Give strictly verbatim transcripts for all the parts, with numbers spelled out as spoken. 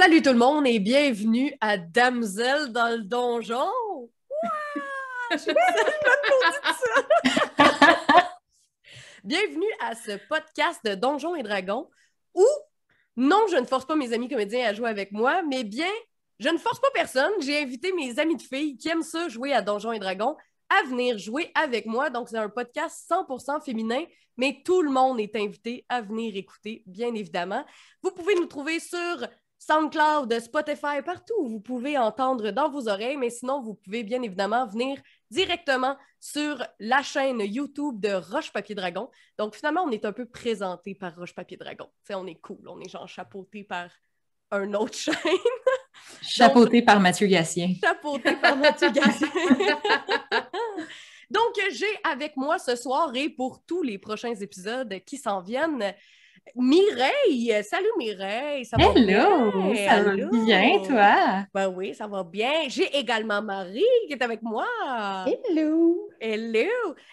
Salut tout le monde et bienvenue à Damzelle dans le Donjon! Ouah! Je me ça! Bienvenue à ce podcast de Donjons et Dragons où, non, je ne force pas mes amis comédiens à jouer avec moi, mais bien, je ne force pas personne. J'ai invité mes amis de filles qui aiment ça jouer à Donjons et Dragons à venir jouer avec moi. Donc, c'est un podcast cent pour cent féminin, mais tout le monde est invité à venir écouter, bien évidemment. Vous pouvez nous trouver sur SoundCloud, Spotify, partout où vous pouvez entendre dans vos oreilles, mais sinon, vous pouvez bien évidemment venir directement sur la chaîne YouTube de Roche-Papier-Dragon. Donc, finalement, on est un peu présenté par Roche-Papier-Dragon. Tu sais, on est cool, on est genre chapeauté par un autre chaîne. Chapeauté par Mathieu Gassien. Chapeauté par Mathieu Gassien. Donc, j'ai avec moi ce soir et pour tous les prochains épisodes qui s'en viennent, Mireille. Salut Mireille, ça va Hello. bien? Ça Hello. va bien, toi? Ben oui, ça va bien. J'ai également Marie qui est avec moi. Hello! Hello!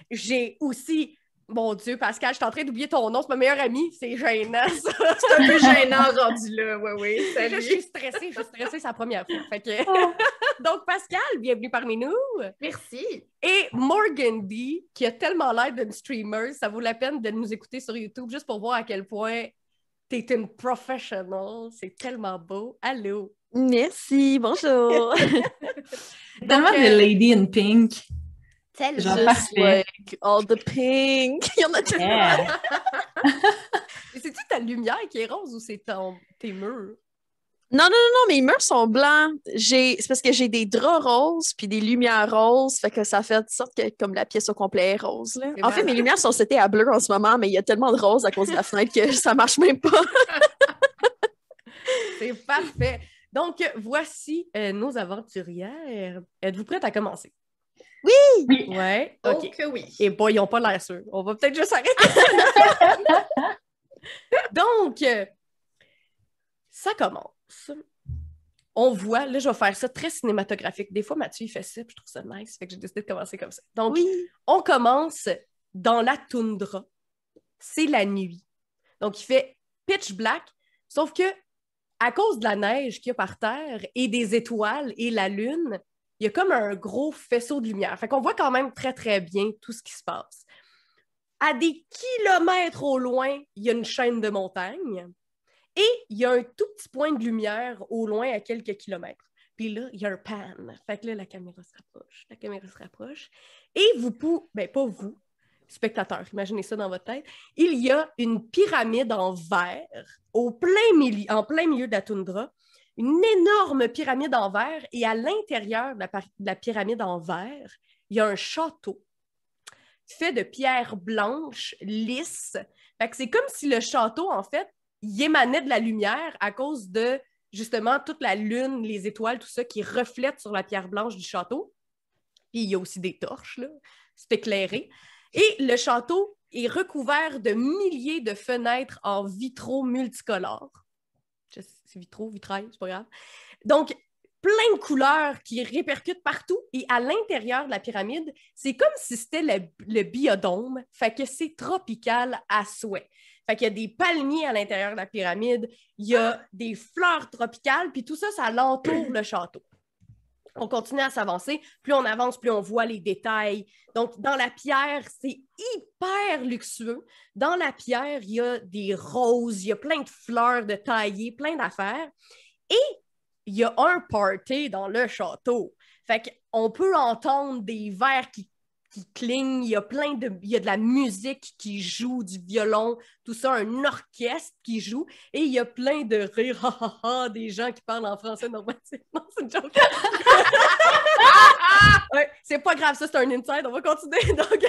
J'ai aussi... Mon Dieu, Pascal, je suis en train d'oublier ton nom, c'est ma meilleure amie, c'est gênant, ça. C'est un peu gênant rendu là, oui, oui, salut. Là, je suis stressée, je suis stressée, c'est la première fois, fait que... oh. Donc, Pascal, bienvenue parmi nous. Merci. Et Morgan D, qui a tellement l'air d'une streamer, ça vaut la peine de nous écouter sur YouTube, juste pour voir à quel point t'es une professional, c'est tellement beau. Allô. Merci, bonjour. Tellement de euh... lady in pink. Tell Genre just like all the pink. Il y en a tellement. Yeah. C'est-tu ta lumière qui est rose ou c'est ton, tes murs? Non, non, non, non, mes murs sont blancs. J'ai, c'est parce que j'ai des draps roses puis des lumières roses, fait que ça fait de sorte que comme la pièce au complet est rose. Là. En fait, mes lumières sont setées à bleu en ce moment, mais il y a tellement de roses à cause de la fenêtre que ça marche même pas. C'est parfait. Donc, voici euh, nos aventurières. Êtes-vous prête à commencer? Oui! Oui! Ouais, ok. okay oui. Et boy, ils n'ont pas l'air sûrs. On va peut-être juste arrêter. Donc, ça commence. On voit, là, je vais faire ça très cinématographique. Des fois, Mathieu, il fait ça, puis je trouve ça nice. Fait que j'ai décidé de commencer comme ça. Donc, oui. On commence dans la toundra. C'est la nuit. Donc, il fait pitch black, sauf que à cause de la neige qu'il y a par terre et des étoiles et la lune, il y a comme un gros faisceau de lumière. Fait qu'on voit quand même très, très bien tout ce qui se passe. À des kilomètres au loin, il y a une chaîne de montagnes et il y a un tout petit point de lumière au loin à quelques kilomètres. Puis là, il y a un pan. Fait que là, la caméra se rapproche, la caméra se rapproche. Et vous pouvez, ben pas vous, spectateurs, imaginez ça dans votre tête, il y a une pyramide en verre au plein milieu, en plein milieu de la toundra. Une énorme pyramide en verre, et à l'intérieur de la, de la pyramide en verre, il y a un château fait de pierres blanches, lisses. Fait que c'est comme si le château, en fait, il émanait de la lumière à cause de, justement, toute la lune, les étoiles, tout ça, qui reflète sur la pierre blanche du château. Puis il y a aussi des torches, là, c'est éclairé. Et le château est recouvert de milliers de fenêtres en vitraux multicolores. C'est vitraux, vitrail, c'est pas grave. Donc, plein de couleurs qui répercutent partout. Et à l'intérieur de la pyramide, c'est comme si c'était le, le biodôme. Fait que c'est tropical à souhait. Fait qu'il y a des palmiers à l'intérieur de la pyramide. Il y a des fleurs tropicales. Puis tout ça, ça l'entoure le château. On continue à s'avancer. Plus on avance, plus on voit les détails. Donc, dans la pierre, c'est hyper luxueux. Dans la pierre, il y a des roses, il y a plein de fleurs de taillées, plein d'affaires. Et il y a un party dans le château. Fait qu'on peut entendre des verres qui, qui clignent. Il y a plein de... Il y a de la musique qui joue, du violon, tout ça, un orchestre qui joue. Et il y a plein de rires, ha, ha, ha, des gens qui parlent en français normativement. C'est une joke. Ouais, c'est pas grave, ça c'est un inside, on va continuer. Donc,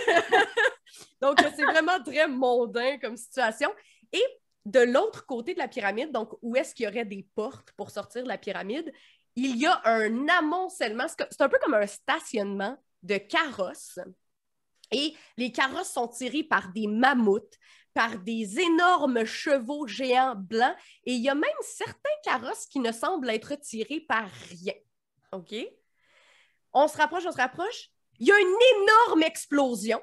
donc c'est vraiment très mondain comme situation. Et de l'autre côté de la pyramide, donc où est-ce qu'il y aurait des portes pour sortir de la pyramide, il y a un amoncellement, c'est un peu comme un stationnement de carrosses. Et les carrosses sont tirés par des mammouths, par des énormes chevaux géants blancs. Et il y a même certains carrosses qui ne semblent être tirés par rien. OK? On se rapproche, on se rapproche. Il y a une énorme explosion.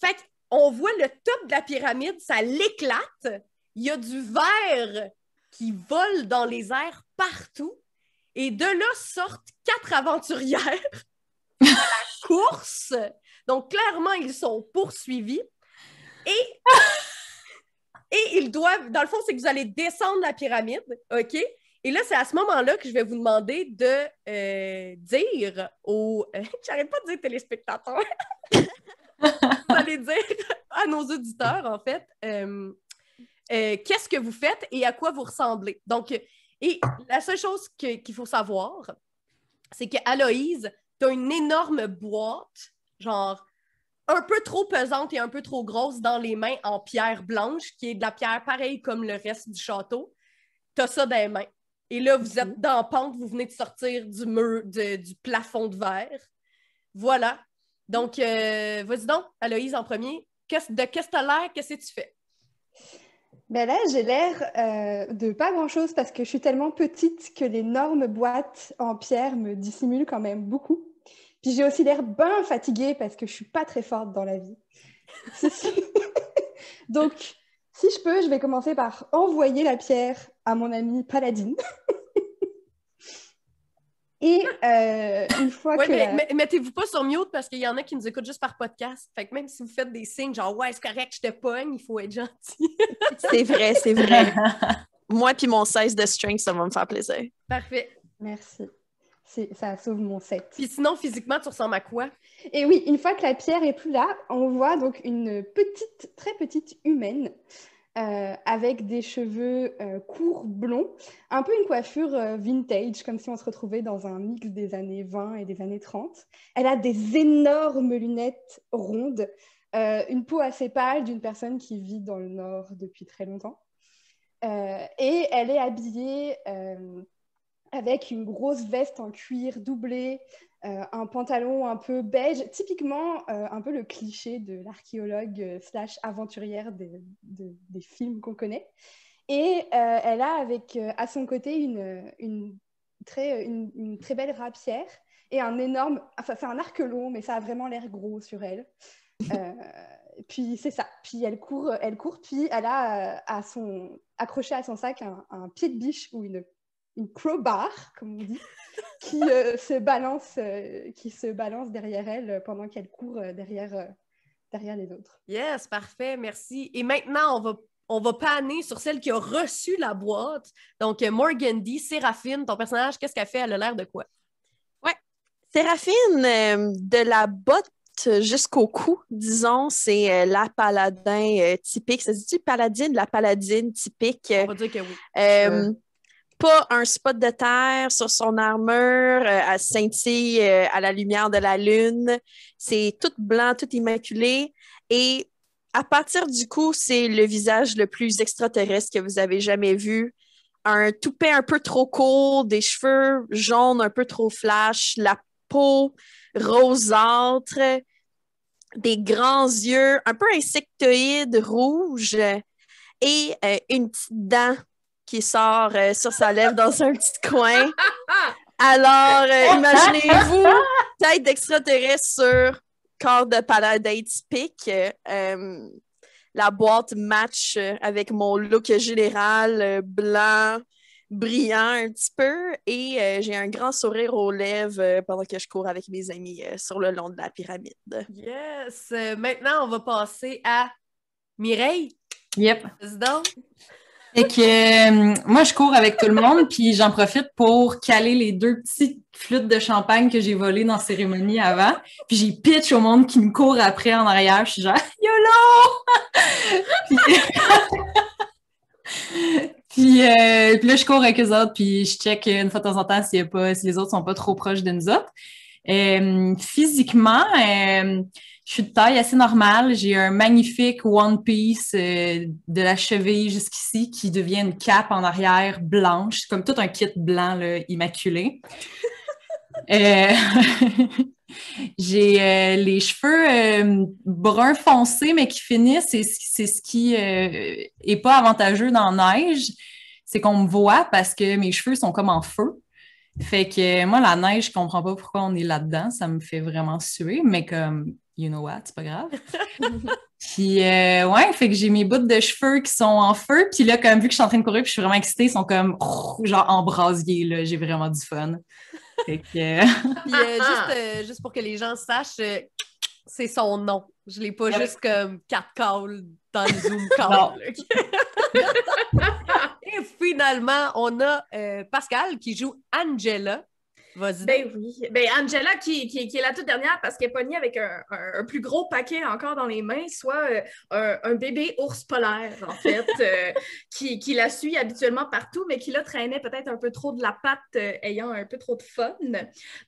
Fait qu'on voit le top de la pyramide, ça l'éclate. Il y a du verre qui volent dans les airs partout. Et de là sortent quatre aventurières à la course. Donc, clairement, ils sont poursuivis. Et... Et ils doivent, dans le fond, c'est que vous allez descendre la pyramide, OK? Et là, c'est à ce moment-là que je vais vous demander de euh, dire aux... J'arrête pas de dire téléspectateurs. Vous allez dire à nos auditeurs, en fait, euh, euh, qu'est-ce que vous faites et à quoi vous ressemblez. Donc, et la seule chose que, qu'il faut savoir, c'est qu'Aloïse, t'as une énorme boîte, genre... un peu trop pesante et un peu trop grosse dans les mains en pierre blanche, qui est de la pierre pareille comme le reste du château. T'as ça dans les mains. Et là, vous êtes dans la pente, vous venez de sortir du mur, de, du plafond de verre. Voilà. Donc, euh, vas-y donc, Aloïse, en premier. Qu'est-ce, de qu'est-ce que t'as l'air? Qu'est-ce que tu fais? Ben là, j'ai l'air euh, de pas grand-chose parce que je suis tellement petite que l'énorme boîte en pierre me dissimule quand même beaucoup. Puis j'ai aussi l'air bien fatiguée parce que je suis pas très forte dans la vie. Donc, si je peux, je vais commencer par envoyer la pierre à mon amie Paladine. Et euh, une fois ouais, que... Mais, la... mais, mettez-vous pas sur mute parce qu'il y en a qui nous écoutent juste par podcast. Fait que même si vous faites des signes genre « Ouais, c'est correct, je te pogne, il faut être gentil. » C'est vrai, c'est vrai. Moi puis mon seize de strength, ça va me faire plaisir. Parfait. Merci. C'est, ça sauve mon set. Puis sinon, physiquement, tu ressembles à quoi? Et oui, une fois que la pierre est plus là, on voit donc une petite, très petite humaine euh, avec des cheveux euh, courts, blonds, un peu une coiffure euh, vintage, comme si on se retrouvait dans un mix des années vingt et des années trente. Elle a des énormes lunettes rondes, euh, une peau assez pâle d'une personne qui vit dans le Nord depuis très longtemps. Euh, et elle est habillée... Euh, avec une grosse veste en cuir doublée, euh, un pantalon un peu beige, typiquement euh, un peu le cliché de l'archéologue euh, slash aventurière de, de, des films qu'on connaît. Et euh, elle a avec, euh, à son côté une, une, très, une, une très belle rapière et un énorme... Enfin, c'est un arc long, mais ça a vraiment l'air gros sur elle. Euh, puis c'est ça. Puis elle court, elle court puis elle a à son, accroché à son sac un, un pied de biche ou une... une crowbar, comme on dit, qui, euh, se balance, euh, qui se balance derrière elle pendant qu'elle court euh, derrière, euh, derrière les autres. Yes, parfait, merci. Et maintenant, on va, on va panner sur celle qui a reçu la boîte. Donc, Morgan D, Séraphine, ton personnage, qu'est-ce qu'elle fait? Elle a l'air de quoi? Ouais, Séraphine, euh, de la botte jusqu'au cou, disons, c'est euh, la paladin euh, typique. Ça se dit paladine, la paladine typique. On va dire que oui. Euh, euh... Pas un spot de terre sur son armure, euh, elle scintille euh, à la lumière de la lune. C'est tout blanc, tout immaculé. Et à partir du cou, c'est le visage le plus extraterrestre que vous avez jamais vu. Un toupet un peu trop court, des cheveux jaunes un peu trop flash, la peau rosâtre, des grands yeux un peu insectoïdes, rouges, et euh, une petite dent qui sort euh, sur sa lèvre dans un petit coin. Alors, euh, imaginez-vous, tête d'extraterrestre sur corps de paladin typique. Euh, la boîte match avec mon look général, euh, blanc, brillant un petit peu. Et euh, j'ai un grand sourire aux lèvres euh, pendant que je cours avec mes amis euh, sur le long de la pyramide. Yes! Euh, maintenant, on va passer à Mireille. Yep. Donc... Fait que euh, moi, je cours avec tout le monde, puis j'en profite pour caler les deux petites flûtes de champagne que j'ai volées dans la cérémonie avant. Puis j'ai pitch au monde qui me court après en arrière. Je suis genre YOLO! puis, puis, euh, puis là, je cours avec eux autres, puis je check une fois de temps en temps s'il y a pas, si les autres sont pas trop proches de nous autres. Euh, physiquement, euh, je suis de taille assez normale. J'ai un magnifique One Piece euh, de la cheville jusqu'ici qui devient une cape en arrière blanche. C'est comme tout un kit blanc là, immaculé. euh, j'ai euh, les cheveux euh, brun foncé mais qui finissent. Et c'est ce qui euh, est pas avantageux dans la neige. C'est qu'on me voit parce que mes cheveux sont comme en feu. Fait que moi, la neige, je comprends pas pourquoi on est là-dedans. Ça me fait vraiment suer, mais comme you know what, c'est pas grave. Puis euh, ouais, fait que j'ai mes bouts de cheveux qui sont en feu. Puis là, comme vu que je suis en train de courir, puis je suis vraiment excitée, ils sont comme oh, genre en brasier, là. J'ai vraiment du fun. Fait que... puis euh, juste, euh, juste pour que les gens sachent, euh, c'est son nom. Je l'ai pas ouais. juste comme catcall dans le Zoom call. Et finalement, on a euh, Pascal qui joue Angela. Vas-y. Ben oui. Ben Angela qui, qui, qui est la toute dernière parce qu'elle est pognée avec un, un, un plus gros paquet encore dans les mains, soit euh, un, un bébé ours polaire, en fait, euh, qui, qui la suit habituellement partout, mais qui la traînait peut-être un peu trop de la patte, euh, ayant un peu trop de fun.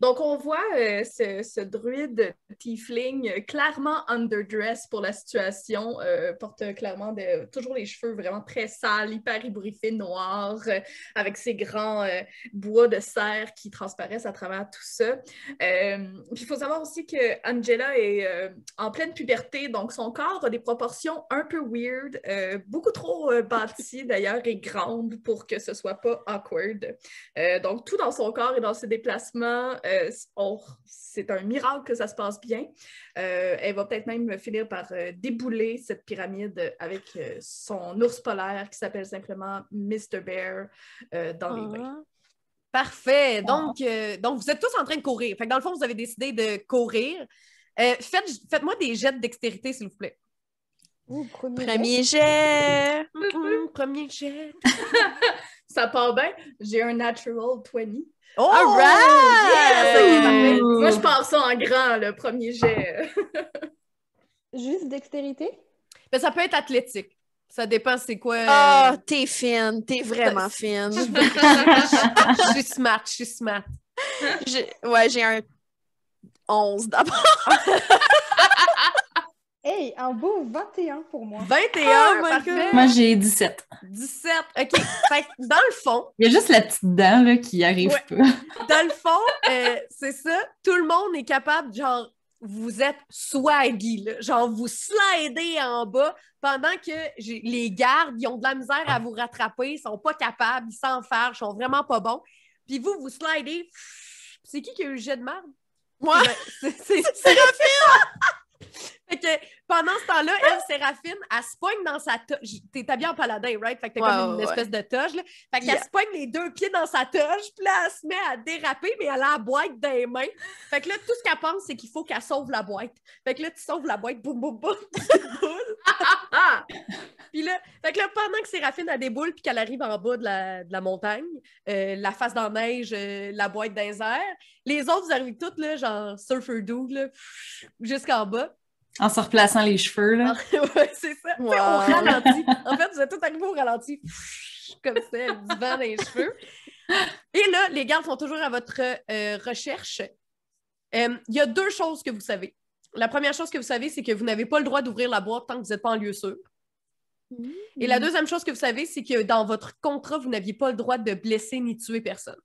Donc, on voit euh, ce, ce druide tiefling clairement underdress pour la situation, euh, porte clairement de, toujours les cheveux vraiment très sales, hyper ébouriffés, noirs, euh, avec ses grands euh, bois de serre qui transparaissent à travers tout ça. Euh, puis il faut savoir aussi que Angela est euh, en pleine puberté, donc son corps a des proportions un peu weird, euh, beaucoup trop euh, bâtie d'ailleurs et grande pour que ce soit pas awkward. Euh, donc tout dans son corps et dans ses déplacements, euh, on, c'est un miracle que ça se passe bien. Euh, elle va peut-être même finir par euh, débouler cette pyramide avec euh, son ours polaire qui s'appelle simplement Mr Bear euh, dans oh. les mains. Parfait. Donc, euh, donc, vous êtes tous en train de courir. Fait que dans le fond, vous avez décidé de courir. Euh, faites, faites-moi des jets de dextérité, s'il vous plaît. Ouh, premier, premier jet. jet. Mmh, premier jet. Ça part bien. J'ai un natural vingt. Oh, all right! Yeah, moi, je pars ça en grand, le premier jet. Juste dextérité? Ben, ça peut être athlétique. Ça dépend c'est quoi... Ah, euh... oh, t'es fine, t'es vraiment fine. Je suis smart, je suis smart. J'ai... Ouais, j'ai un onze d'abord. Hey, un beau vingt et un pour moi. vingt et un, oh, parfait. Moi, j'ai dix-sept. dix-sept, OK. Fait que dans le fond... Il y a juste la petite dent là, qui arrive ouais. peu. Dans le fond, euh, c'est ça, tout le monde est capable, genre... Vous êtes swaggy, là. Genre vous slidez en bas pendant que j'ai... les gardes, ils ont de la misère à vous rattraper, ils sont pas capables, ils s'enferment, ils sont vraiment pas bons. Puis vous, vous slidez. C'est qui qui a eu le jet de merde? Moi! Ouais. C'est, c'est, c'est, c'est Séraphine! Fait que pendant ce temps-là, elle, Séraphine, elle se pogne dans sa toge. T'es habillée en paladin, right? Fait que t'as ouais, comme une ouais. espèce de toge, là. Fait qu'elle yeah. se pogne les deux pieds dans sa toge, puis là, elle se met à déraper, mais elle a la boîte dans les mains. Fait que là, tout ce qu'elle pense, c'est qu'il faut qu'elle sauve la boîte. Fait que là, tu sauves la boîte, boum, boum, boum, tu boules. Puis là, fait que là, pendant que Séraphine a des boules, puis qu'elle arrive en bas de la, de la montagne, euh, la face dans la neige, euh, la boîte dans les airs, les autres, vous arrivez toutes, là, genre surfer dude, là, jusqu'en bas. En se replaçant les cheveux, là. Ouais, c'est ça. Wow. Au ralenti. En fait, vous êtes tous arrivés au ralenti. Comme ça, du vent dans les cheveux. Et là, les gardes sont toujours à votre euh, recherche. Il euh, y a deux choses que vous savez. La première chose que vous savez, c'est que vous n'avez pas le droit d'ouvrir la boîte tant que vous n'êtes pas en lieu sûr. Mmh. Et la deuxième chose que vous savez, c'est que dans votre contrat, vous n'aviez pas le droit de blesser ni tuer personne.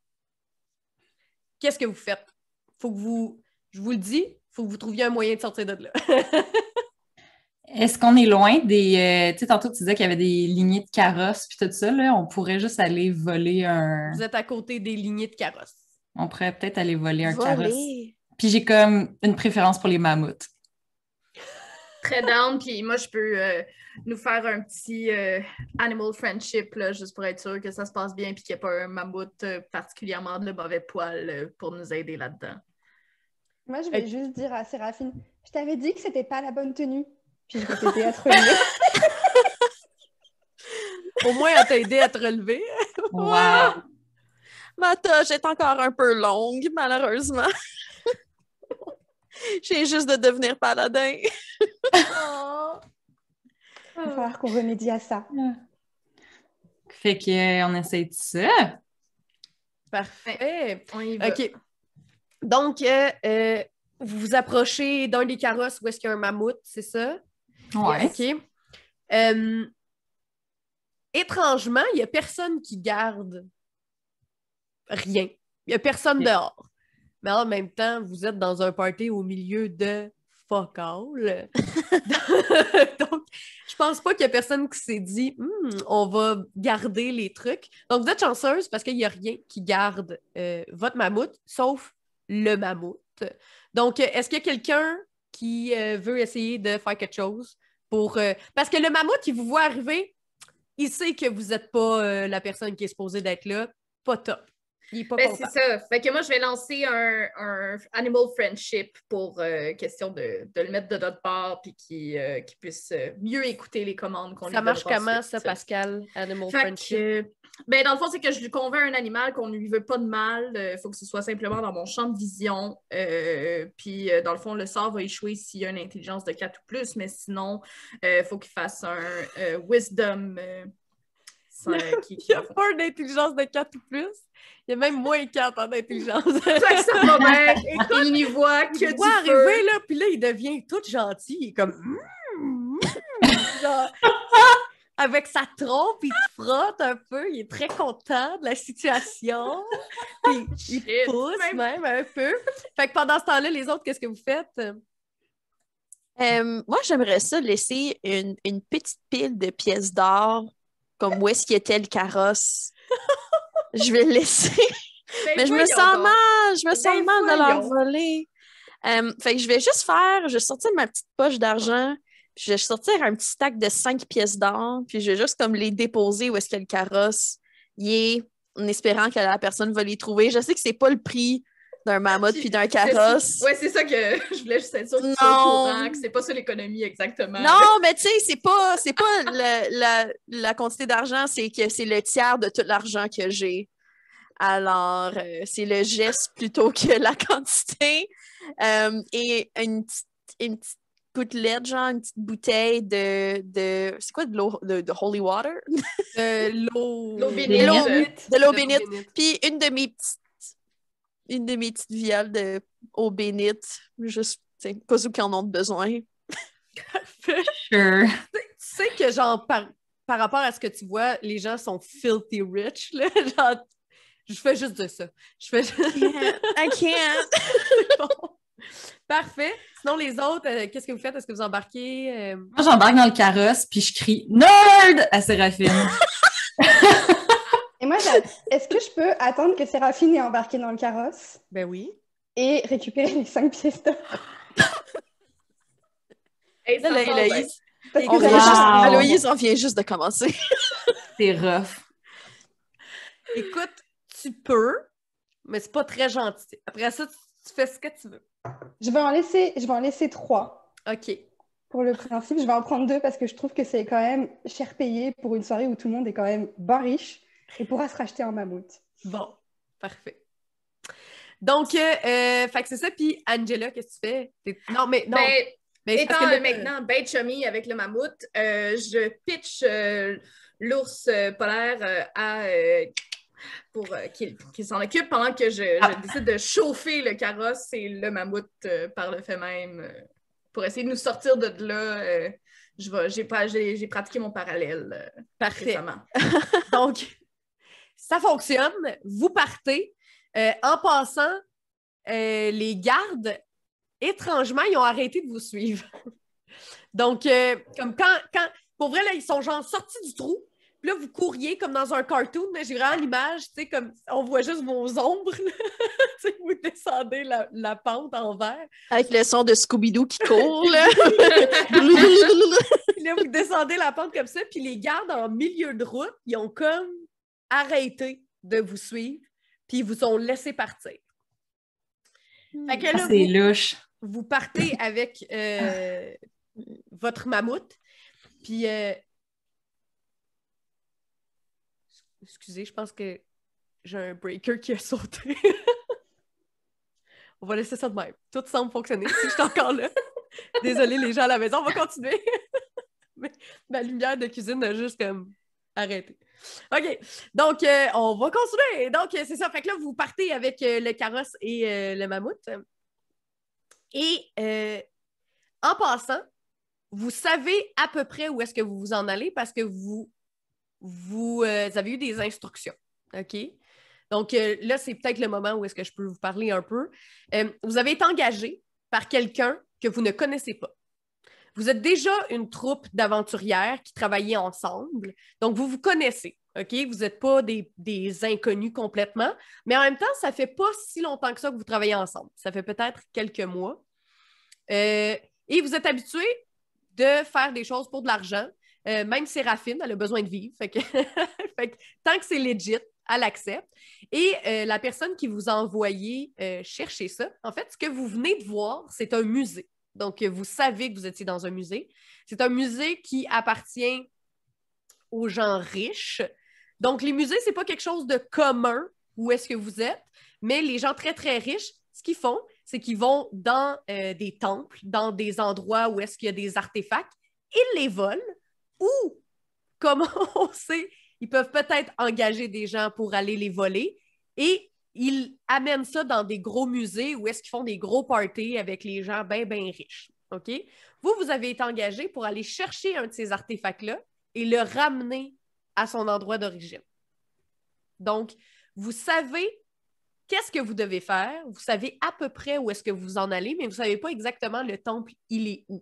Qu'est-ce que vous faites? Faut que vous... Je vous le dis... Faut que vous trouviez un moyen de sortir de là. Est-ce qu'on est loin des... Euh, tu sais, tantôt, tu disais qu'il y avait des lignées de carrosses puis tout ça, là. On pourrait juste aller voler un... Vous êtes à côté des lignées de carrosses. On pourrait peut-être aller voler un voler. carrosse. Puis j'ai comme une préférence pour les mammouths. Très down, puis moi, je peux euh, nous faire un petit euh, animal friendship, là, juste pour être sûr que ça se passe bien puis qu'il n'y a pas un mammouth euh, particulièrement de mauvais poil euh, pour nous aider là-dedans. Moi, je vais okay. juste dire à Séraphine, je t'avais dit que c'était pas la bonne tenue. Puis je vais t'aider à te relever. Au moins, elle t'a aidé à te relever. Wow! wow. Ma toge est encore un peu longue, malheureusement. J'ai juste de devenir paladin. oh. Il va falloir qu'on remédie à ça. Fait qu'on essaie de ça. Parfait. On y va. OK. Donc, euh, euh, vous vous approchez d'un des carrosses où est-ce qu'il y a un mammouth, c'est ça? Oui. OK. Euh, étrangement, il n'y a personne qui garde rien. Il n'y a personne okay. dehors. Mais en même temps, vous êtes dans un party au milieu de fuck all. Donc, je pense pas qu'il y a personne qui s'est dit hm, on va garder les trucs. Donc, vous êtes chanceuse parce qu'il n'y a rien qui garde euh, votre mammouth, sauf le mammouth. Donc, est-ce qu'il y a quelqu'un qui euh, veut essayer de faire quelque chose pour... Euh, parce que le mammouth, il vous voit arriver, il sait que vous n'êtes pas euh, la personne qui est supposée d'être là. Pas top. Il est pas ben, content. C'est ça. Fait que moi, je vais lancer un, un Animal Friendship pour euh, question de, de le mettre de notre part puis qu'il euh, qu'il puisse mieux écouter les commandes qu'on lui donne. Ça marche comment, ça, Pascal, Animal fait Friendship? Que, ben, dans le fond, c'est que je lui convainc un animal qu'on ne lui veut pas de mal. Il euh, faut que ce soit simplement dans mon champ de vision. Euh, puis, euh, dans le fond, le sort va échouer s'il y a une intelligence de quatre ou plus, mais sinon, euh, faut qu'il fasse un euh, Wisdom... Euh, Qui, qui il n'y a font. Pas d'intelligence de quatre ou plus. Il y a même moins quatre en intelligence. Ça va bien. Écoute, il y voit que tu vois arriver, là, puis là, il devient tout gentil. Il est comme... Mm, mm, genre, avec sa trompe, il te frotte un peu. Il est très content de la situation. Puis, il Shit, pousse même. même un peu. Fait que pendant ce temps-là, les autres, qu'est-ce que vous faites? Euh, moi, j'aimerais ça laisser une, une petite pile de pièces d'or comme où est-ce qu'il était le carrosse. Je vais le laisser. Mais je me sens mal, je me sens mal de leur voler. Um, fait que je vais juste faire, je vais sortir ma petite poche d'argent, puis je vais sortir un petit stack de cinq pièces d'or, puis je vais juste comme les déposer où est-ce qu'il y a le carrosse, yeah, en espérant que la personne va les trouver. Je sais que c'est pas le prix d'un mammouth puis d'un carrosse. Ouais, c'est ça que je voulais juste être sûre que tu sois au courant, que c'est pas ça l'économie exactement. Non, mais tu sais, c'est pas, c'est pas la, la, la quantité d'argent, c'est que c'est le tiers de tout l'argent que j'ai. Alors, euh, c'est le geste plutôt que la quantité. Euh, et une petite, une petite gouttelette, genre une petite bouteille de... de c'est quoi de l'eau? De, de holy water? De l'eau... l'eau bénite. De l'eau bénite. bénite. Puis une de mes petites Une de mes petites violes de eau bénite, juste, tu sais, pas ceux qui en ont besoin. Sure. Tu sais que, genre, par, par rapport à ce que tu vois, les gens sont filthy rich, là. Genre, je fais juste de ça. Je fais juste... I can't. I can't. Bon. Parfait. Sinon, les autres, euh, qu'est-ce que vous faites? Est-ce que vous embarquez? Euh... Moi, j'embarque dans le carrosse, puis je crie « Nerd » à Séraphine. Et moi, est-ce que je peux attendre que Séraphine ait embarqué dans le carrosse? Ben oui. Et récupérer les cinq pièces d'or. Hey, là, Aloïse, on, wow. juste... on vient juste de commencer. C'est rough. Écoute, tu peux, mais c'est pas très gentil. Après ça, tu, tu fais ce que tu veux. Je vais en laisser, je vais en laisser trois. OK. Pour le principe, je vais en prendre deux parce que je trouve que c'est quand même cher payé pour une soirée où tout le monde est quand même bien riche. Et pourra se racheter en mammouth. Bon, parfait. Donc, euh, euh, fait que c'est ça. Puis, Angela, qu'est-ce que tu fais? T'es... Non, mais non. Ben, mais étant que là, maintenant ben chummy avec le mammouth, euh, je pitch euh, l'ours euh, polaire euh, à... Euh, pour euh, qu'il, qu'il s'en occupe pendant que je, ah. je décide de chauffer le carrosse et le mammouth euh, par le fait même. Euh, pour essayer de nous sortir de là... Euh, je vais, j'ai, pas, j'ai, j'ai pratiqué mon parallèle euh, parfait. Récemment. Donc... Ça fonctionne, vous partez. Euh, en passant, euh, les gardes, étrangement, ils ont arrêté de vous suivre. Donc, euh, comme quand, quand... Pour vrai, là, ils sont genre sortis du trou. Puis là, vous couriez comme dans un cartoon. Là, j'ai vraiment l'image, tu sais, comme on voit juste vos ombres. Tu sais, vous descendez la, la pente en vert. Avec le son de Scooby-Doo qui court, là. Puis là, vous descendez la pente comme ça. Puis les gardes, en milieu de route, ils ont comme... arrêtez de vous suivre, puis ils vous ont laissé partir. Fait que là, c'est vous, louche. Vous partez avec euh, votre mammouth, puis... Euh... Excusez, je pense que j'ai un breaker qui a sauté. On va laisser ça de même. Tout semble fonctionner, si je suis encore là. Désolée, les gens à la maison, on va continuer. Mais ma lumière de cuisine a juste comme arrêté. OK, donc euh, on va continuer. Donc, euh, c'est ça. Fait que là, vous partez avec euh, le carrosse et euh, le mammouth. Et euh, en passant, vous savez à peu près où est-ce que vous vous en allez parce que vous, vous, euh, vous avez eu des instructions. OK? Donc euh, là, c'est peut-être le moment où est-ce que je peux vous parler un peu. Euh, vous avez été engagé par quelqu'un que vous ne connaissez pas. Vous êtes déjà une troupe d'aventurières qui travaillait ensemble, donc vous vous connaissez, OK? Vous n'êtes pas des, des inconnus complètement, mais en même temps, ça ne fait pas si longtemps que ça que vous travaillez ensemble. Ça fait peut-être quelques mois. Euh, Et vous êtes habitué de faire des choses pour de l'argent. Euh, même Séraphine, elle a besoin de vivre. Fait que, fait que, tant que c'est legit, elle accepte. Et euh, la personne qui vous a envoyé euh, chercher ça, en fait, ce que vous venez de voir, c'est un musée. Donc, vous savez que vous étiez dans un musée. C'est un musée qui appartient aux gens riches. Donc, les musées, c'est pas quelque chose de commun où est-ce que vous êtes, mais les gens très, très riches, ce qu'ils font, c'est qu'ils vont dans euh, des temples, dans des endroits où est-ce qu'il y a des artefacts, ils les volent ou, comme on sait, ils peuvent peut-être engager des gens pour aller les voler et ils amènent ça dans des gros musées où est-ce qu'ils font des gros parties avec les gens bien, bien riches. OK? Vous, vous avez été engagé pour aller chercher un de ces artefacts-là et le ramener à son endroit d'origine. Donc, vous savez qu'est-ce que vous devez faire, vous savez à peu près où est-ce que vous en allez, mais vous ne savez pas exactement le temple, il est où.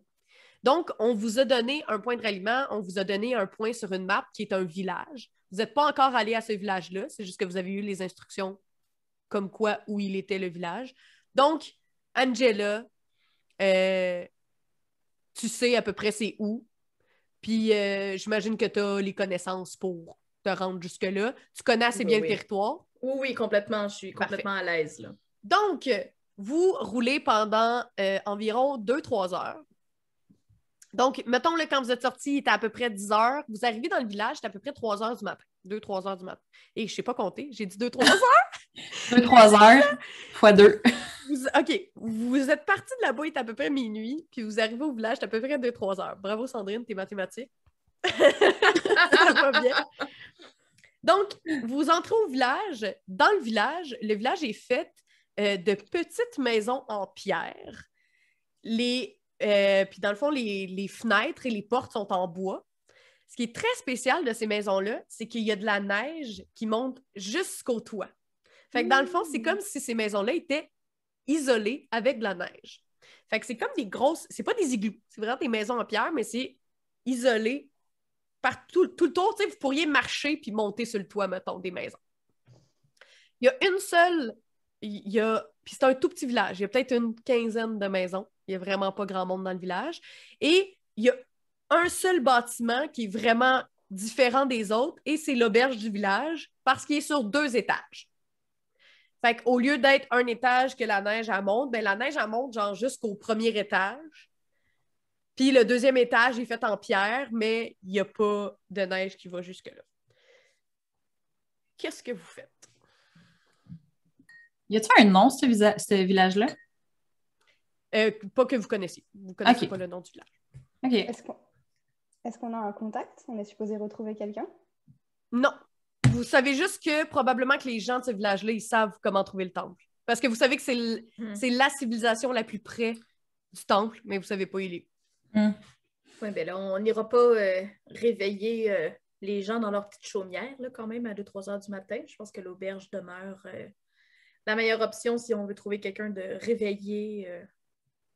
Donc, on vous a donné un point de ralliement, on vous a donné un point sur une map qui est un village. Vous n'êtes pas encore allé à ce village-là, c'est juste que vous avez eu les instructions comme quoi où il était le village. Donc, Angela, euh, tu sais à peu près c'est où, puis euh, j'imagine que tu as les connaissances pour te rendre jusque-là. Tu connais assez bien oui, le oui. territoire. Oui, oui, complètement. Je suis complètement Parfait. à l'aise, là. Donc, vous roulez pendant euh, environ deux trois heures. Donc, mettons, là, quand vous êtes sorti, il était à peu près dix heures. Vous arrivez dans le village, c'est à peu près trois heures du matin. deux trois heures du matin. Et je ne sais pas compter, j'ai dit deux trois heures? deux trois heures fois deux. Vous, OK. Vous êtes parti de là-bas, il est à peu près minuit, puis vous arrivez au village, c'est à peu près deux trois heures. Bravo, Sandrine, tes mathématiques. Ça va bien. Donc, vous entrez au village. Dans le village, le village est fait euh, de petites maisons en pierre. Les, euh, puis dans le fond, les, les fenêtres et les portes sont en bois. Ce qui est très spécial de ces maisons-là, c'est qu'il y a de la neige qui monte jusqu'au toit. Fait que dans le fond, c'est comme si ces maisons-là étaient isolées avec de la neige. Fait que c'est comme des grosses... C'est pas des igloos, c'est vraiment des maisons en pierre, mais c'est isolé par tout, tout le tour, tu sais, vous pourriez marcher puis monter sur le toit, mettons, des maisons. Il y a une seule, il y a, puis c'est un tout petit village, il y a peut-être une quinzaine de maisons, il n'y a vraiment pas grand monde dans le village, et il y a un seul bâtiment qui est vraiment différent des autres, et c'est l'auberge du village, parce qu'il est sur deux étages. Fait qu'au lieu d'être un étage que la neige, elle monte, bien, la neige, elle monte, genre, jusqu'au premier étage. Puis le deuxième étage est fait en pierre, mais il n'y a pas de neige qui va jusque-là. Qu'est-ce que vous faites? Y a-t-il un nom, ce, ce village-là? Euh, pas que vous connaissiez. Vous ne connaissez okay. pas le nom du village. Okay. Est-ce qu'on... Est-ce qu'on a un contact? On est supposé retrouver quelqu'un? Non. Vous savez juste que probablement que les gens de ce village-là, ils savent comment trouver le temple. Parce que vous savez que c'est, l... mmh. c'est la civilisation la plus près du temple, mais vous ne savez pas où il est. Mmh. Oui, bien là, on n'ira pas euh, réveiller euh, les gens dans leur petite chaumière, là, quand même, à deux trois heures du matin. Je pense que l'auberge demeure euh, la meilleure option si on veut trouver quelqu'un de réveillé euh,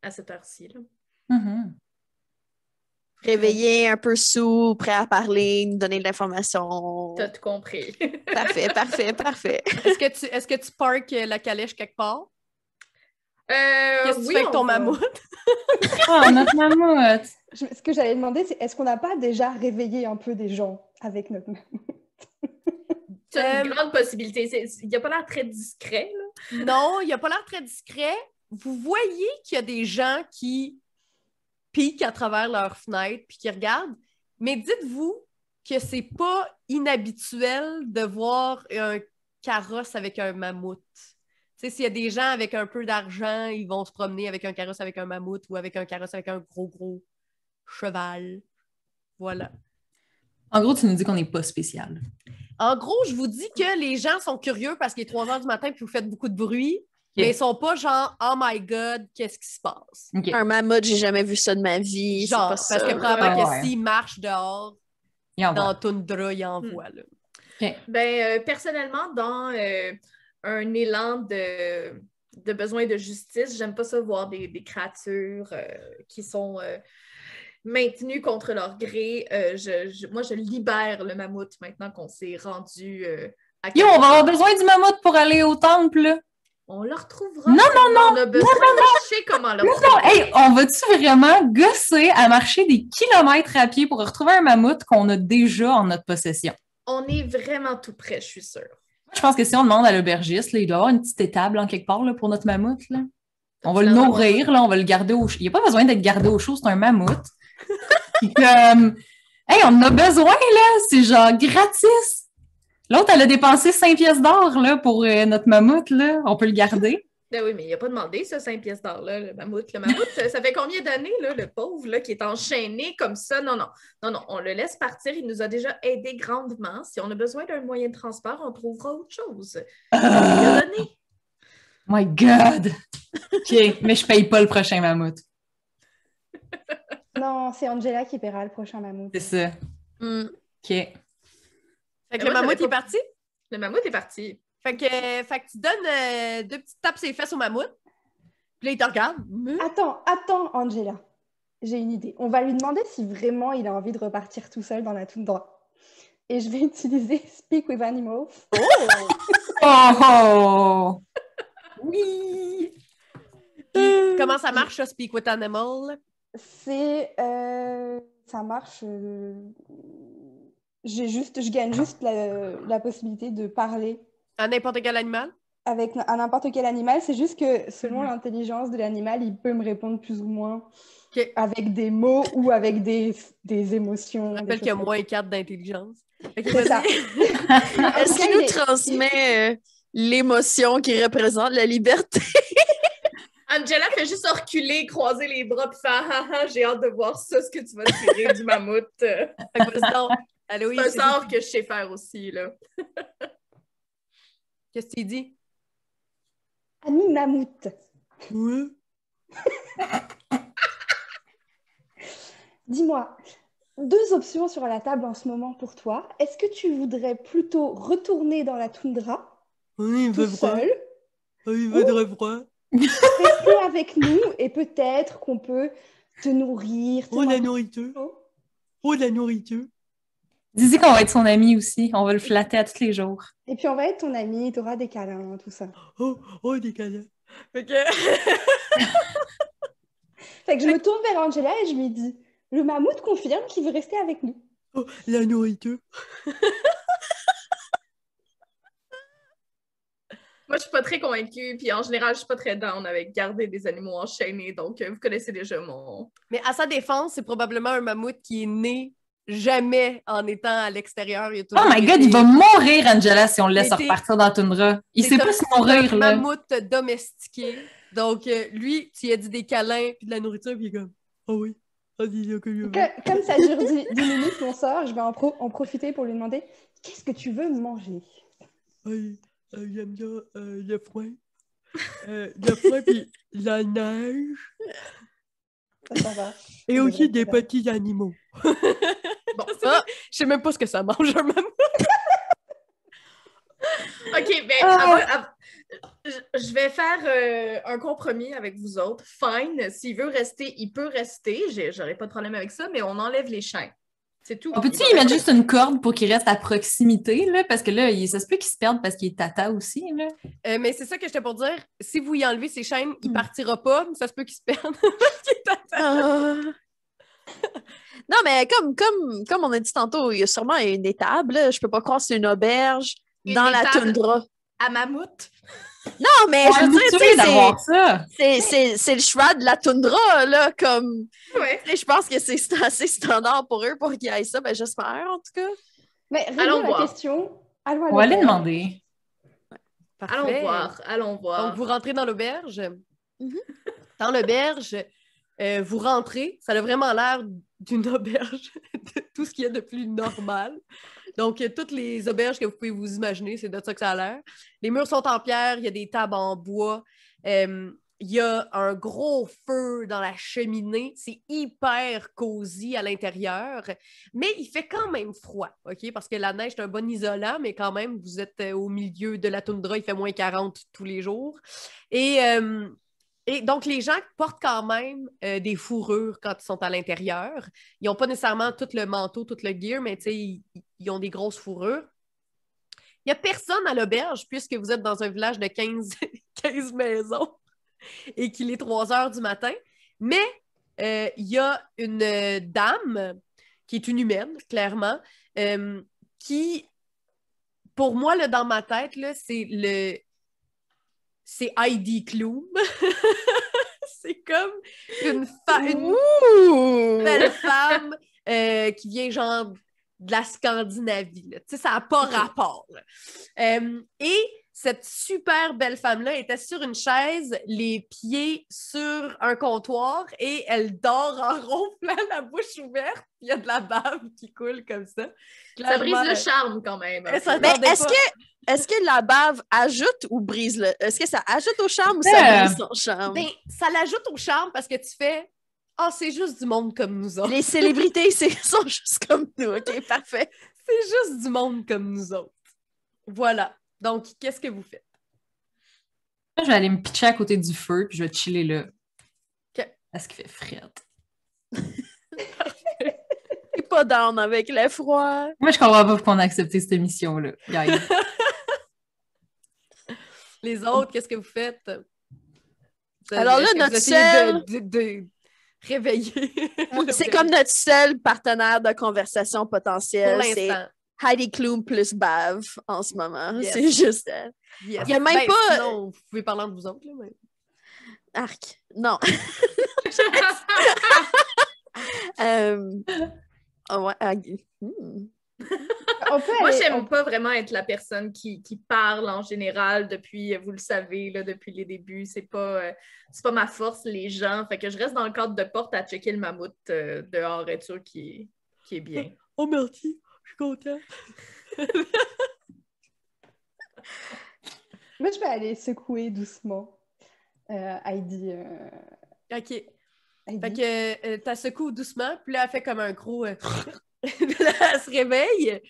à cette heure-ci. Là. Mmh. Réveillé, un peu sous, prêt à parler, nous donner de l'information. T'as tout compris. Parfait, parfait, parfait. Est-ce que tu, est-ce que tu parques la calèche quelque part? Euh, Qu'est-ce que oui, tu fais avec ton va... mammouth? Oh, notre mammouth! Je, ce que j'allais demander, c'est est-ce qu'on n'a pas déjà réveillé un peu des gens avec notre mammouth? C'est une euh... grande possibilité. Il n'a pas l'air très discret. Là. Non, il n'a pas l'air très discret. Vous voyez qu'il y a des gens qui piquent à travers leurs fenêtres puis qui regardent, mais dites-vous que c'est pas inhabituel de voir un carrosse avec un mammouth. Tu sais, s'il y a des gens avec un peu d'argent, ils vont se promener avec un carrosse avec un mammouth ou avec un carrosse avec un gros, gros cheval. Voilà. En gros, tu nous dis qu'on n'est pas spécial. En gros, je vous dis que les gens sont curieux parce qu'il est trois heures du matin et que vous faites beaucoup de bruit, okay. mais ils ne sont pas genre « Oh my God, qu'est-ce qui se passe? Okay. » Un mammouth, j'ai jamais vu ça de ma vie. Genre, parce ça. que probablement oh, ouais. que s'ils marchent dehors, dans toundra, ils en voient. Hmm. Okay. Ben, euh, personnellement, dans... Euh... un élan de, de besoin de justice. J'aime pas ça voir des, des créatures euh, qui sont euh, maintenues contre leur gré. Euh, je, je, moi, je libère le mammouth maintenant qu'on s'est rendu euh, à... Yo, on va avoir besoin du mammouth pour aller au temple. On le retrouvera. Non, non, non! On a besoin non, de non, marcher non. comme on l'a non, non. Hey, on va-tu vraiment gosser à marcher des kilomètres à pied pour retrouver un mammouth qu'on a déjà en notre possession? On est vraiment tout près, je suis sûre. Je pense que si on demande à l'aubergiste, il doit avoir une petite étable en quelque part là, pour notre mammouth. Là. On va le nourrir, là, on va le garder au chaud. Il n'y a pas besoin d'être gardé au chaud, c'est un mammouth. Puis, euh, hey, on en a besoin, là! C'est genre gratis! L'autre, elle a dépensé cinq pièces d'or là, pour euh, notre mammouth, là. On peut le garder. Ben oui, mais il n'a pas demandé ça, cinq pièces d'or, là, le mammouth. Le mammouth, ça, ça fait combien d'années, là, le pauvre, là, qui est enchaîné comme ça? Non, non, non, non, on le laisse partir. Il nous a déjà aidé grandement. Si on a besoin d'un moyen de transport, on trouvera autre chose. Uh, donné. My God! OK, mais je ne paye pas le prochain mammouth. Non, c'est Angela qui paiera le prochain mammouth. C'est ça. Mm. OK. Fait que le mammouth est parti? Le mammouth est parti. Fait que, euh, fait que tu donnes euh, deux petites tapes sur les fesses au mammouth. Puis là, il te regarde. Attends, attends, Angela. J'ai une idée. On va lui demander si vraiment il a envie de repartir tout seul dans la toundra. Et je vais utiliser Speak with Animals. Oh! Oh! Oui! Puis, comment ça marche, ça, Speak with Animals? C'est... Euh, ça marche... Euh... J'ai juste, je gagne juste la, la possibilité de parler. À n'importe quel animal? Avec, à n'importe quel animal. C'est juste que selon mmh. l'intelligence de l'animal, il peut me répondre plus ou moins okay. avec des mots ou avec des, des émotions. Je rappelle qu'il y a moins quatre d'intelligence. Okay, c'est ça. Est-ce qu'il nous transmet euh, l'émotion qui représente la liberté? Angela fait juste reculer, croiser les bras puis faire ah, « ah, j'ai hâte de voir ça, ce que tu vas tirer du mammouth. » Aloïse, c'est un sort que je sais faire aussi, là. Qu'est-ce que tu dis? Ami mammouth. Oui. Dis-moi, deux options sur la table en ce moment pour toi. Est-ce que tu voudrais plutôt retourner dans la toundra? Oui, il veut froid. Oui, il veut de froid. Rester avec nous et peut-être qu'on peut te nourrir. Te oh, la nourriture. Oh, la nourriture. Dis-y qu'on va être son ami aussi. On va le flatter à tous les jours. Et puis, on va être ton ami. T'auras des câlins, tout ça. Oh, oh, des câlins. OK. Fait que je me tourne vers Angela et je lui dis, le mammouth confirme qu'il veut rester avec nous. Oh, la nourriture. Moi, je suis pas très convaincue. Puis, en général, je suis pas très down avec garder des animaux enchaînés. Donc, vous connaissez déjà mon... Mais à sa défense, c'est probablement un mammouth qui est né... Jamais en étant à l'extérieur. Il oh my God, été... il va mourir, Angela, si on le laisse repartir dans la toundra. Il sait pas se mourir, là. C'est un mammouth domestiqué. Donc, euh, lui, tu lui as dit des câlins puis de la nourriture, puis il est comme « Oh oui, vas-y, oh, comme, comme ça dure dix minutes, mon sort, je vais en, pro- en profiter pour lui demander « Qu'est-ce que tu veux manger? » »« Oui, euh, j'aime bien euh, le froid. Euh, le froid, puis la neige. » Ça, ça et aussi vrai, des ça. Petits animaux. Bon, ça, je sais même pas ce que ça mange, un mammouth. OK, ben, ah. avant, avant, je vais faire euh, un compromis avec vous autres. Fine, s'il veut rester, il peut rester. J'ai, j'aurais pas de problème avec ça, mais on enlève les chaînes. C'est tout. On peut-tu y mettre juste une corde pour qu'il reste à proximité, là? Parce que là, il, ça se peut qu'il se perde parce qu'il est tata aussi, là. Euh, mais c'est ça que j'étais pour dire. Si vous y enlevez ses chaînes, il partira pas, mais ça se peut qu'il se perde parce qu'il est tata. Oh. Non, mais comme, comme, comme on a dit tantôt, il y a sûrement une étable, là. Je peux pas croire que c'est une auberge une dans la toundra. À mammouth? Non, mais ouais, je veux dire, tu sais, c'est, c'est, c'est, c'est le choix de la toundra, là, comme... Ouais. Je pense que c'est assez standard pour eux pour qu'ils aillent ça, ben j'espère, en tout cas. Mais allons voir. La question. Allons, allons On va aller demander. Parfait. Allons voir, allons voir. Donc, vous rentrez dans l'auberge. Mm-hmm. Dans l'auberge, euh, vous rentrez. Ça a vraiment l'air d'une auberge, de tout ce qu'il y a de plus normal. Donc, toutes les auberges que vous pouvez vous imaginer, c'est de ça que ça a l'air. Les murs sont en pierre, il y a des tables en bois, euh, il y a un gros feu dans la cheminée. C'est hyper cosy à l'intérieur, mais il fait quand même froid, OK? Parce que la neige est un bon isolant, mais quand même, vous êtes au milieu de la toundra, il fait moins quarante tous les jours. Et... Euh, Et donc, les gens portent quand même euh, des fourrures quand ils sont à l'intérieur. Ils n'ont pas nécessairement tout le manteau, tout le gear, mais ils, ils ont des grosses fourrures. Il n'y a personne à l'auberge puisque vous êtes dans un village de 15, quinze maisons et qu'il est trois heures du matin. Mais il euh, y a une euh, dame qui est une humaine, clairement, euh, qui, pour moi, là, dans ma tête, là, c'est le... c'est Heidi Klum. C'est comme une, fa... une belle femme euh, qui vient genre de la Scandinavie. Tu sais, ça n'a pas rapport. Euh, et cette super belle femme-là était sur une chaise, les pieds sur un comptoir, et elle dort en ronflant, la bouche ouverte. Il y a de la bave qui coule comme ça. Clairement, ça brise le charme quand même. Mais est-ce que, est-ce que la bave ajoute ou brise le... Est-ce que ça ajoute au charme ou euh... ça brise son charme? Ben, ça l'ajoute au charme parce que tu fais... Ah, oh, c'est juste du monde comme nous autres. Les célébrités, c'est sont juste comme nous. OK, parfait. C'est juste du monde comme nous autres. Voilà. Donc, qu'est-ce que vous faites? Je vais aller me pitcher à côté du feu, puis je vais chiller là. OK. Parce qu'il fait fret. Parfait. Et pas down avec le froid. Moi, je comprends pas pourquoi on a accepté cette mission-là. Les autres, qu'est-ce que vous faites? Vous avez... Alors là, notre seul... De, de, de... réveiller. C'est comme notre seul partenaire de conversation potentiel. C'est... Heidi Klum plus bave en ce moment. Yes. C'est juste elle. Yes. Il y a même ben, pas... Non, vous pouvez parler entre vous autres, là, mais... Arc. Non. euh... oh, ouais. hmm. Aller... Moi, j'aime on... pas vraiment être la personne qui, qui parle en général depuis, vous le savez, là, depuis les débuts. C'est pas, euh, c'est pas ma force, les gens. Fait que je reste dans le cadre de porte à checker le mammouth euh, dehors, être sûr qu'il est, qu'il est bien. Oh, merci. Je suis contente. Moi, je vais aller secouer doucement euh, Heidi. Euh... OK. Heidi. Fait que euh, t'as secoué doucement, puis là, elle fait comme un gros... Euh... là, elle se réveille.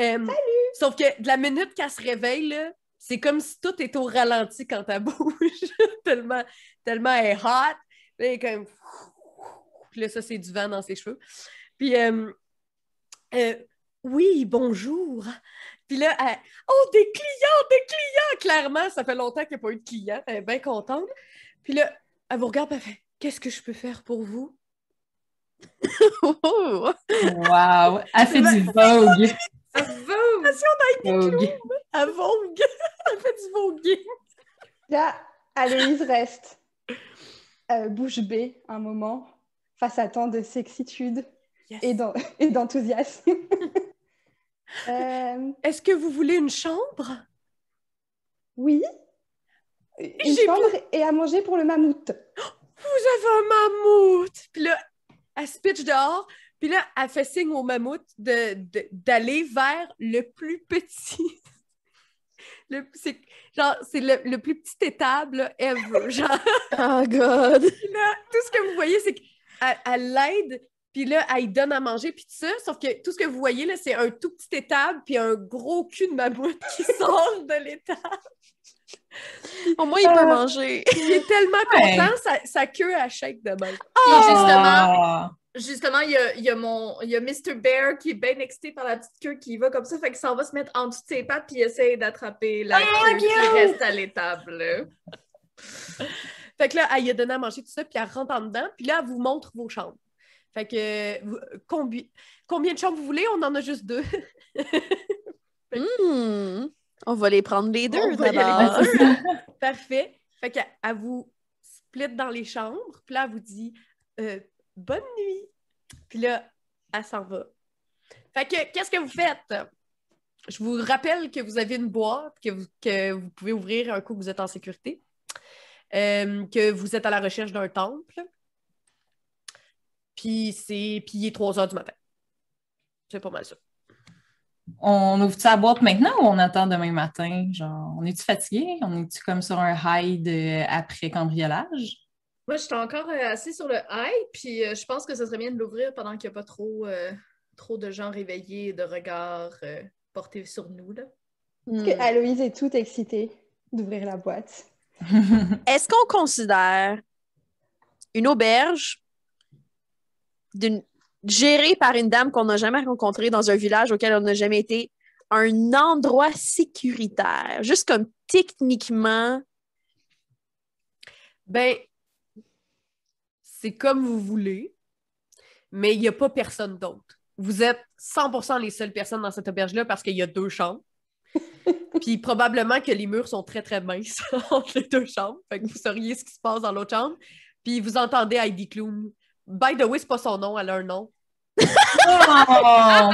Euh, Salut! Sauf que de la minute qu'elle se réveille, là, c'est comme si tout est au ralenti quand elle bouge. tellement, tellement elle est hot. Là, elle est comme... Puis là, ça, c'est du vent dans ses cheveux. Puis... Euh... Euh, oui, bonjour. Puis là, elle... oh, des clients, des clients! Clairement, ça fait longtemps qu'il n'y a pas eu de clients. Elle est bien contente. Puis là, elle vous regarde, elle fait, qu'est-ce que je peux faire pour vous? Wow! Elle fait du vogue! Elle vogue! Elle vogue! Elle fait du vogue! Là, Aloïse reste euh, bouche bée un moment face à tant de sexitude. Yes. Et, d'en, et d'enthousiasme. euh... Est-ce que vous voulez une chambre? Oui. Une J'ai chambre pu... et à manger pour le mammouth. Oh, vous avez un mammouth! Puis là, elle se pitche dehors. Puis là, elle fait signe au mammouth de, de, d'aller vers le plus petit. Le, c'est, genre, c'est le, le plus petit étable là, ever. Genre... Oh, God! Puis là, tout ce que vous voyez, c'est qu'elle l'aide... Puis là, elle y donne à manger, puis tout ça. Sauf que tout ce que vous voyez, là, c'est un tout petit étable puis un gros cul de mammouth qui sort de l'étable. Au moins, il euh... peut manger. Il est tellement content, ouais. sa, sa queue, elle shake de même. Oh! Justement, justement, il y a, il y a mon, il y a Mr Bear qui est bien excité par la petite queue qui va comme ça. Fait qu'il s'en va se mettre en dessous de ses pattes puis il essaie d'attraper la oh, queue qui reste à l'étable. Fait que là, elle y a donné à manger tout ça, puis elle rentre en dedans. Puis là, elle vous montre vos chambres. Fait que euh, combi- combien de chambres vous voulez? On en a juste deux. que... mmh, on va les prendre les deux, on d'abord. Les deux. Parfait. Fait qu'elle elle vous split dans les chambres. Puis là, elle vous dit euh, « Bonne nuit! » Puis là, elle s'en va. Fait que, qu'est-ce que vous faites? Je vous rappelle que vous avez une boîte que vous, que vous pouvez ouvrir un coup que vous êtes en sécurité. Euh, que vous êtes à la recherche d'un temple. Puis c'est puis il est trois heures du matin. C'est pas mal ça. On ouvre-tu la boîte maintenant ou on attend demain matin? Genre, on est-tu fatigué? On est-tu comme sur un high de après cambriolage? Moi, je suis encore euh, assez sur le high, puis euh, je pense que ce serait bien de l'ouvrir pendant qu'il n'y a pas trop, euh, trop de gens réveillés et de regards euh, portés sur nous. Là. Mm. Que Aloïse est toute excitée d'ouvrir la boîte. Est-ce qu'on considère une auberge D'une... gérée par une dame qu'on n'a jamais rencontrée dans un village auquel on n'a jamais été, un endroit sécuritaire, juste comme techniquement Ben, c'est comme vous voulez, mais il n'y a pas personne d'autre. Vous êtes cent pour cent les seules personnes dans cette auberge-là parce qu'il y a deux chambres. Puis probablement que les murs sont très, très minces entre les deux chambres. Fait que vous sauriez ce qui se passe dans l'autre chambre. Puis vous entendez Heidi Klum. By the way, c'est pas son nom, elle a un nom. Oh!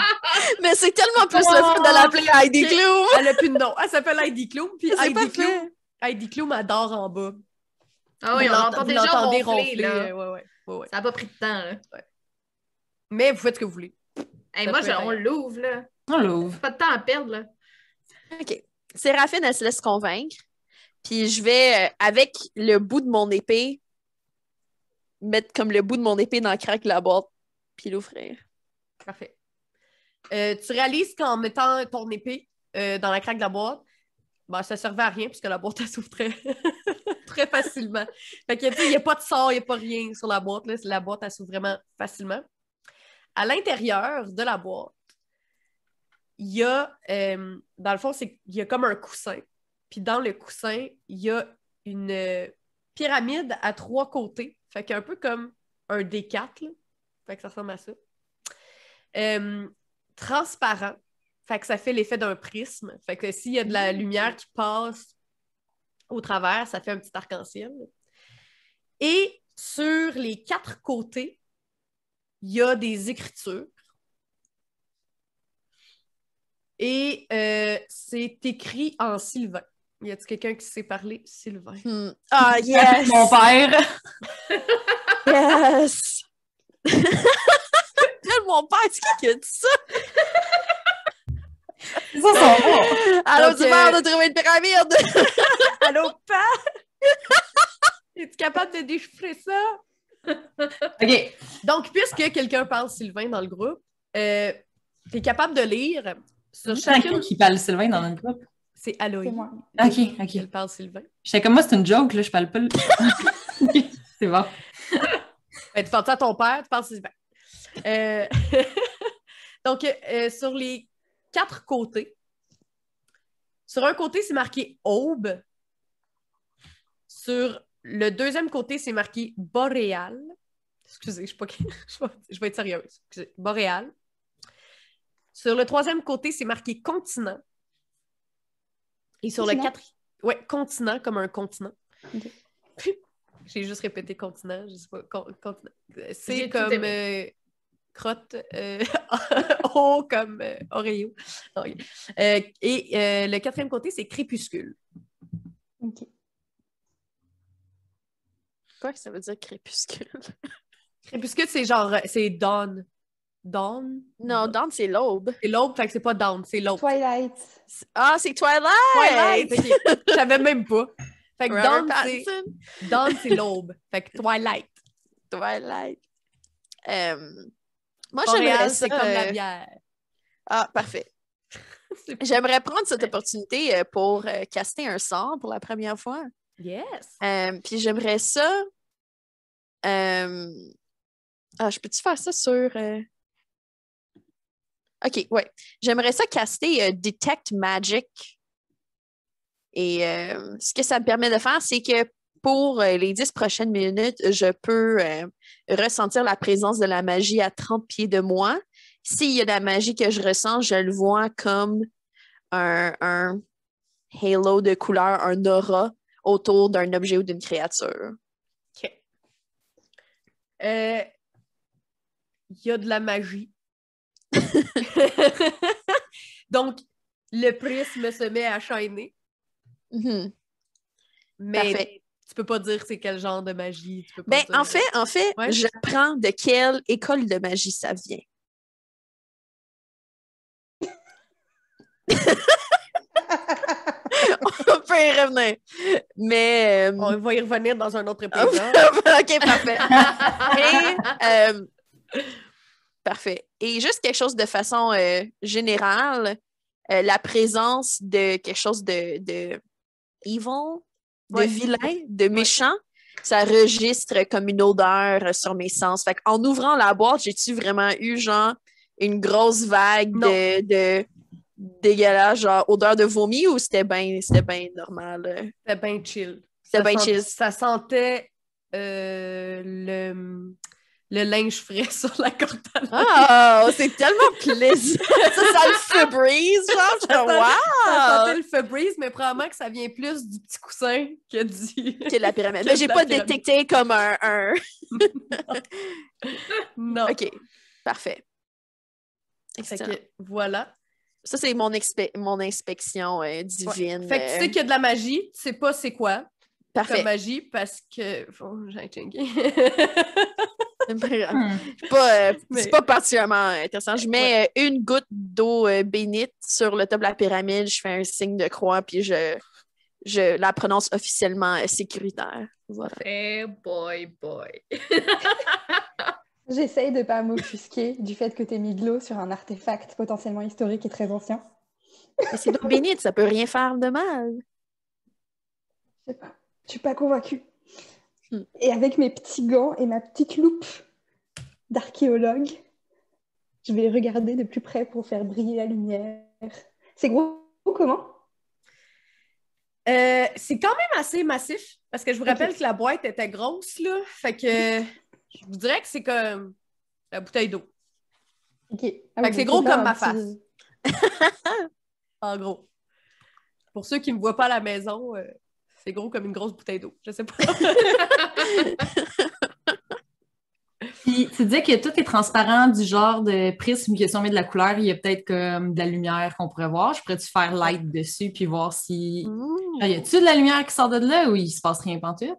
Mais c'est tellement plus oh! le fait de l'appeler Heidi Klum. Elle a plus de nom. Elle s'appelle Heidi Klum. Puis Heidi Klum, Heidi Klum adore en bas. Ah oui, vous on l'entend déjà ronfler. ronfler là. Ouais, ouais, ouais, ouais. Ça n'a pas pris de temps. Là. Ouais. Mais vous faites ce que vous voulez. Hey, moi, je, on l'ouvre. là. On l'ouvre. Pas de temps à perdre. là. OK. Séraphine, elle se laisse convaincre. Puis je vais, euh, avec le bout de mon épée, mettre comme le bout de mon épée dans le crack de la boîte, puis l'ouvrir. Parfait. Euh, tu réalises qu'en mettant ton épée euh, dans la crack de la boîte, ben, ça ne servait à rien, puisque la boîte, elle s'ouvre très, très facilement. Fait que, tu sais, il n'y a pas de sort, il n'y a pas rien sur la boîte. Là. La boîte, elle s'ouvre vraiment facilement. À l'intérieur de la boîte, il y a, euh, dans le fond, c'est, il y a comme un coussin. Puis dans le coussin, il y a une euh, pyramide à trois côtés. Fait qu'un peu comme un D quatre. Là. Fait que ça ressemble à ça. Euh, transparent. Fait que ça fait l'effet d'un prisme. Fait que s'il y a de la lumière qui passe au travers, ça fait un petit arc-en-ciel. Et sur les quatre côtés, il y a des écritures. Et euh, c'est écrit en sylvain. Y a-t-il quelqu'un qui sait parler sylvain? Hmm. Ah, yes! Mon père! Yes! Mon père, c'est qui qui a dit ça? Ça, ça va. Allô, donc, du père, euh... de trouver une pyramide! Allô, père! Es-tu capable de déchiffrer ça? OK. Donc, puisque quelqu'un parle sylvain dans le groupe, euh, t'es capable de lire... Sur chacun qui parle sylvain dans notre groupe. C'est Aloïse. C'est moi. OK, OK. Elle parle sylvain. J'étais comme moi, c'est une joke, là, je parle pas. Le... c'est bon. Ben, tu parles à ton père, tu parles sylvain. Euh... Donc, euh, sur les quatre côtés, sur un côté, c'est marqué aube. Sur le deuxième côté, c'est marqué boréal. Excusez, je, pas... je vais être sérieuse. Excusez. Boréal. Sur le troisième côté, c'est marqué continent. Et sur continent. Le quatrième... Oui, continent, comme un continent. Okay. J'ai juste répété continent, je sais pas. Con, continent. C'est j'ai comme euh, crotte, euh, O comme euh, Oreo. Okay. Euh, et euh, le quatrième côté, c'est crépuscule. OK. Quoi que ça veut dire crépuscule? Crépuscule, c'est genre... C'est dawn. Dawn? Non, Dawn, c'est l'aube. C'est l'aube, fait que c'est pas Dawn, c'est l'aube. Twilight. C'est... Ah, c'est Twilight! Twilight! Okay. Je savais même pas. Fait que Dawn, c'est... Dawn, c'est l'aube. Fait que Twilight. Twilight. Um... Moi, Boréal, j'aimerais ça... c'est comme la bière. Ah, parfait. J'aimerais prendre cette opportunité pour caster un sort pour la première fois. Yes! Um, puis j'aimerais ça... Um... Ah, je peux-tu faire ça sur... Euh... OK, ouais. J'aimerais ça caster euh, Detect Magic. Et euh, ce que ça me permet de faire, c'est que pour euh, les dix prochaines minutes, je peux euh, ressentir la présence de la magie à trente pieds de moi. S'il y a de la magie que je ressens, je le vois comme un, un halo de couleur, un aura autour d'un objet ou d'une créature. OK. Euh, y a de la magie. Donc, le prisme se met à shiner. Mm-hmm. Mais parfait. Tu peux pas dire c'est quel genre de magie. Tu peux pas ben, dire... En fait, en fait ouais. Je prends de quelle école de magie ça vient. On peut y revenir. Mais... Euh... On va y revenir dans un autre épisode. OK, parfait. Et... Euh... Parfait. Et juste quelque chose de façon euh, générale, euh, la présence de quelque chose de, de evil, de ouais. vilain, de méchant, ouais. ça registre comme une odeur sur mes sens. Fait qu'en ouvrant la boîte, j'ai-tu vraiment eu genre une grosse vague de, de dégueulasse, genre odeur de vomi ou c'était bien c'était ben normal? C'était bien chill. The ça, sent, ça sentait euh, le, le linge frais sur la cortane. Oh, c'est tellement plaisant! Ça sent le Febreze, genre! Ça, wow! Ça sentait le Febreze, mais probablement que ça vient plus du petit coussin que du... Que la pyramide. Mais j'ai pas pyramide. détecté comme un... un... non. non. OK, parfait. Excellent. Fait que, voilà. Ça, c'est mon, expe- mon inspection euh, divine. Ouais. Fait que tu sais qu'il y a de la magie, tu sais pas c'est quoi. Parfait. Comme magie, parce que... Bon, j'ai un chingué. C'est pas, euh, mais... c'est pas particulièrement intéressant. Je mets ouais. une goutte d'eau euh, bénite sur le top de la pyramide, je fais un signe de croix, puis je, je la prononce officiellement euh, sécuritaire. Voilà. Hey boy, boy! J'essaye de pas m'offusquer du fait que t'aies mis de l'eau sur un artefact potentiellement historique et très ancien. Mais c'est l'eau bénite, ça peut rien faire de mal. Je sais pas. Je suis pas convaincue. Hmm. Et avec mes petits gants et ma petite loupe d'archéologue, je vais regarder de plus près pour faire briller la lumière. C'est gros comment? Euh, c'est quand même assez massif, parce que je vous rappelle okay. que la boîte était grosse, là. Fait que je vous dirais que c'est comme la bouteille d'eau. OK. Ah, fait que c'est gros comme ma face. Petit... en gros. Pour ceux qui ne me voient pas à la maison... Euh... C'est gros comme une grosse bouteille d'eau. Je sais pas. Puis tu dis que tout est transparent du genre de prisme que si on met de la couleur, il y a peut-être comme de la lumière qu'on pourrait voir. Je pourrais-tu faire light dessus puis voir si... Mmh. Là, y a-tu de la lumière qui sort de là ou il se passe rien pantoute?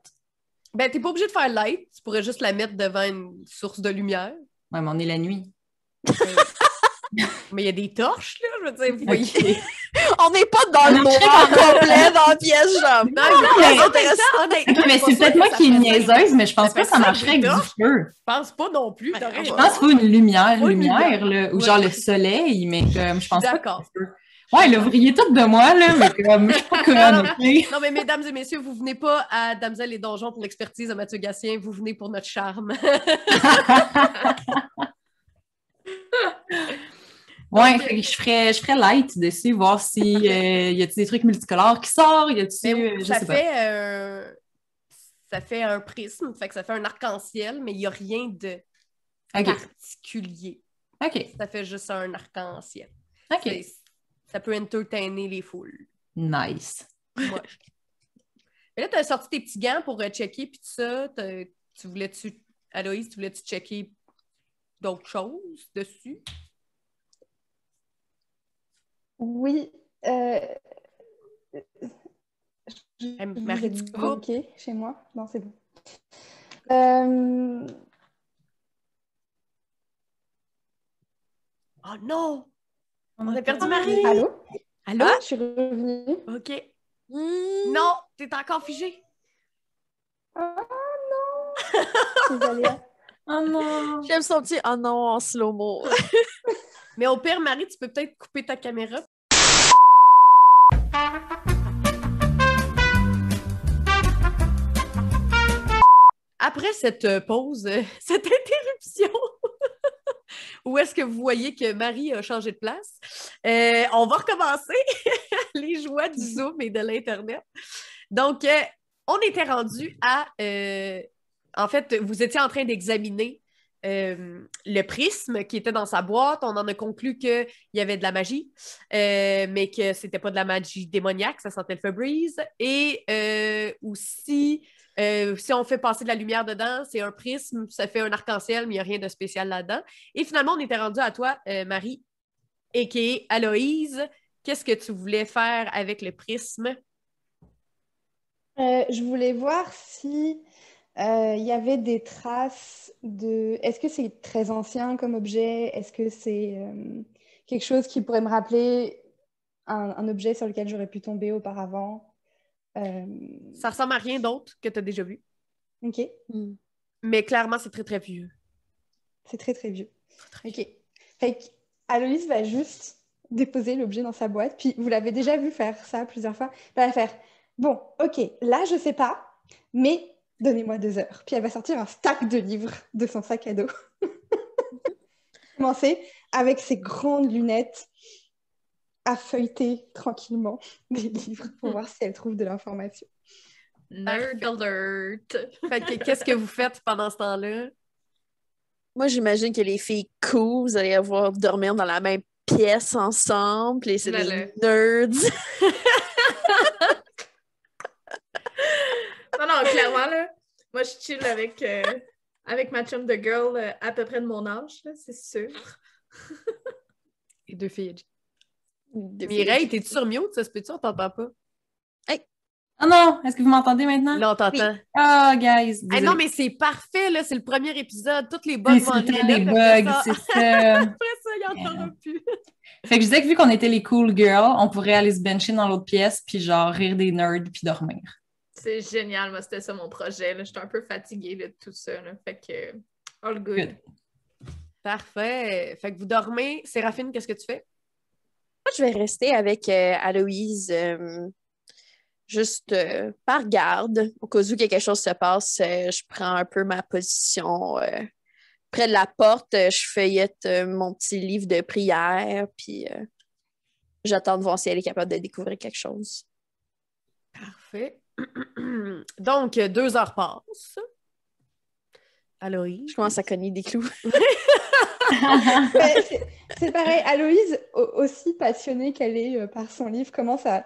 Ben, t'es pas obligé de faire light. Tu pourrais juste la mettre devant une source de lumière. Ouais, mais on est la nuit. Mais il y a des torches, là, je veux dire, vous voyez. Okay. On n'est pas dans le noir complet dans la pièce, genre. Non, mais, intéressant. mais c'est peut-être moi qui est niaiseuse, mais je pense pas que ça marcherait avec du feu. Je pense pas non plus. Ouais, je pense qu'il faut une lumière, ouais, lumière, là, ou ouais. genre le soleil, mais comme, je pense je pas. Ouais, là, vous riez toutes de moi, là, mais comme, je suis pas couronnée. Non, mais mesdames et messieurs, vous venez pas à Damzelle et Donjons pour l'expertise de Mathieu Gassien, vous venez pour notre charme. Ouais, okay. je, ferais, je ferais light dessus, voir s'il euh, y a des trucs multicolores qui sortent, y a euh, je ça sais fait, pas. Euh, ça fait un prisme, fait que ça fait un arc-en-ciel, mais il n'y a rien de okay. particulier. OK. Ça fait juste un arc-en-ciel. OK. C'est, ça peut entertainer les foules. Nice. Ouais. Mais là, tu as sorti tes petits gants pour euh, checker, puis tout ça. Tu voulais-tu, Aloïse, tu voulais-tu checker d'autres choses dessus? Oui. Euh... Je... Marie, tu coupes? Ok, chez moi. Non, c'est bon. Euh... Oh non! On, On a perdu Marie! Marie. Allô? Allô? Ah, je suis revenue. Ok. Mmh. Non, t'es encore figée. Ah non! Oh non! J'aime son petit « Oh non » en slow-mo. Mais au pire, Marie, tu peux peut-être couper ta caméra. Après cette pause, cette interruption, où est-ce que vous voyez que Marie a changé de place? Euh, on va recommencer les joies du Zoom et de l'Internet. Donc, euh, on était rendu à... Euh, en fait, vous étiez en train d'examiner Euh, le prisme qui était dans sa boîte. On en a conclu qu'il y avait de la magie, euh, mais que c'était pas de la magie démoniaque, ça sentait le Febreze. Et euh, aussi, euh, si on fait passer de la lumière dedans, c'est un prisme, ça fait un arc-en-ciel, mais il n'y a rien de spécial là-dedans. Et finalement, on était rendu à toi, euh, Marie, aka Aloïse. Qu'est-ce que tu voulais faire avec le prisme? Euh, je voulais voir si... Il euh, y avait des traces de... Est-ce que c'est très ancien comme objet? Est-ce que c'est euh, quelque chose qui pourrait me rappeler un, un objet sur lequel j'aurais pu tomber auparavant? Euh... Ça ressemble à rien d'autre que tu as déjà vu. OK. Mm. Mais clairement, c'est très, très vieux. C'est très, très vieux. Très, très... OK. Fait qu'Aloïse va juste déposer l'objet dans sa boîte. Puis, vous l'avez déjà vu faire ça plusieurs fois. Elle va faire, bon, OK, là, je sais pas, mais... Donnez-moi deux heures. Puis elle va sortir un stack de livres de son sac à dos. Commencer avec ses grandes lunettes à feuilleter tranquillement des livres pour voir si elle trouve de l'information. Nerd alert! Fait que qu'est-ce que vous faites pendant ce temps-là? Moi, j'imagine que les filles cool, vous allez avoir dormir dans la même pièce ensemble, et c'est des nerds! Non, non, clairement, là, moi, je chill avec, euh, avec ma chum de girl euh, à peu près de mon âge, là, c'est sûr. Et deux filles. Deux Mireille, t'es-tu sur mute? Ça se peut-tu? On t'entend pas. Hey! Ah oh non! Est-ce que vous m'entendez maintenant? Là, on t'entend. Oui. Oh, guys! Ah hey, non, mais c'est parfait, là! C'est le premier épisode. Toutes les bugs oui, vont C'était des bugs, ça. c'est ça. Après ça, il n'y en aura plus. Fait que je disais que vu qu'on était les cool girls, on pourrait aller se bencher dans l'autre pièce, puis genre rire des nerds, puis dormir. C'est génial, moi, c'était ça mon projet. Là. J'étais un peu fatiguée là, de tout ça. Là. Fait que, all good. good. Parfait. Fait que vous dormez. Séraphine, qu'est-ce que tu fais? Moi, je vais rester avec euh, Aloïse euh, juste euh, par garde. Au cas où quelque chose se passe, euh, je prends un peu ma position euh, près de la porte. Euh, je feuillette euh, mon petit livre de prière, puis euh, j'attends de voir si elle est capable de découvrir quelque chose. Parfait. Donc, deux heures passent. Aloïse. Je commence à cogner des clous. c'est, c'est pareil, Aloïse, aussi passionnée qu'elle est par son livre, commence à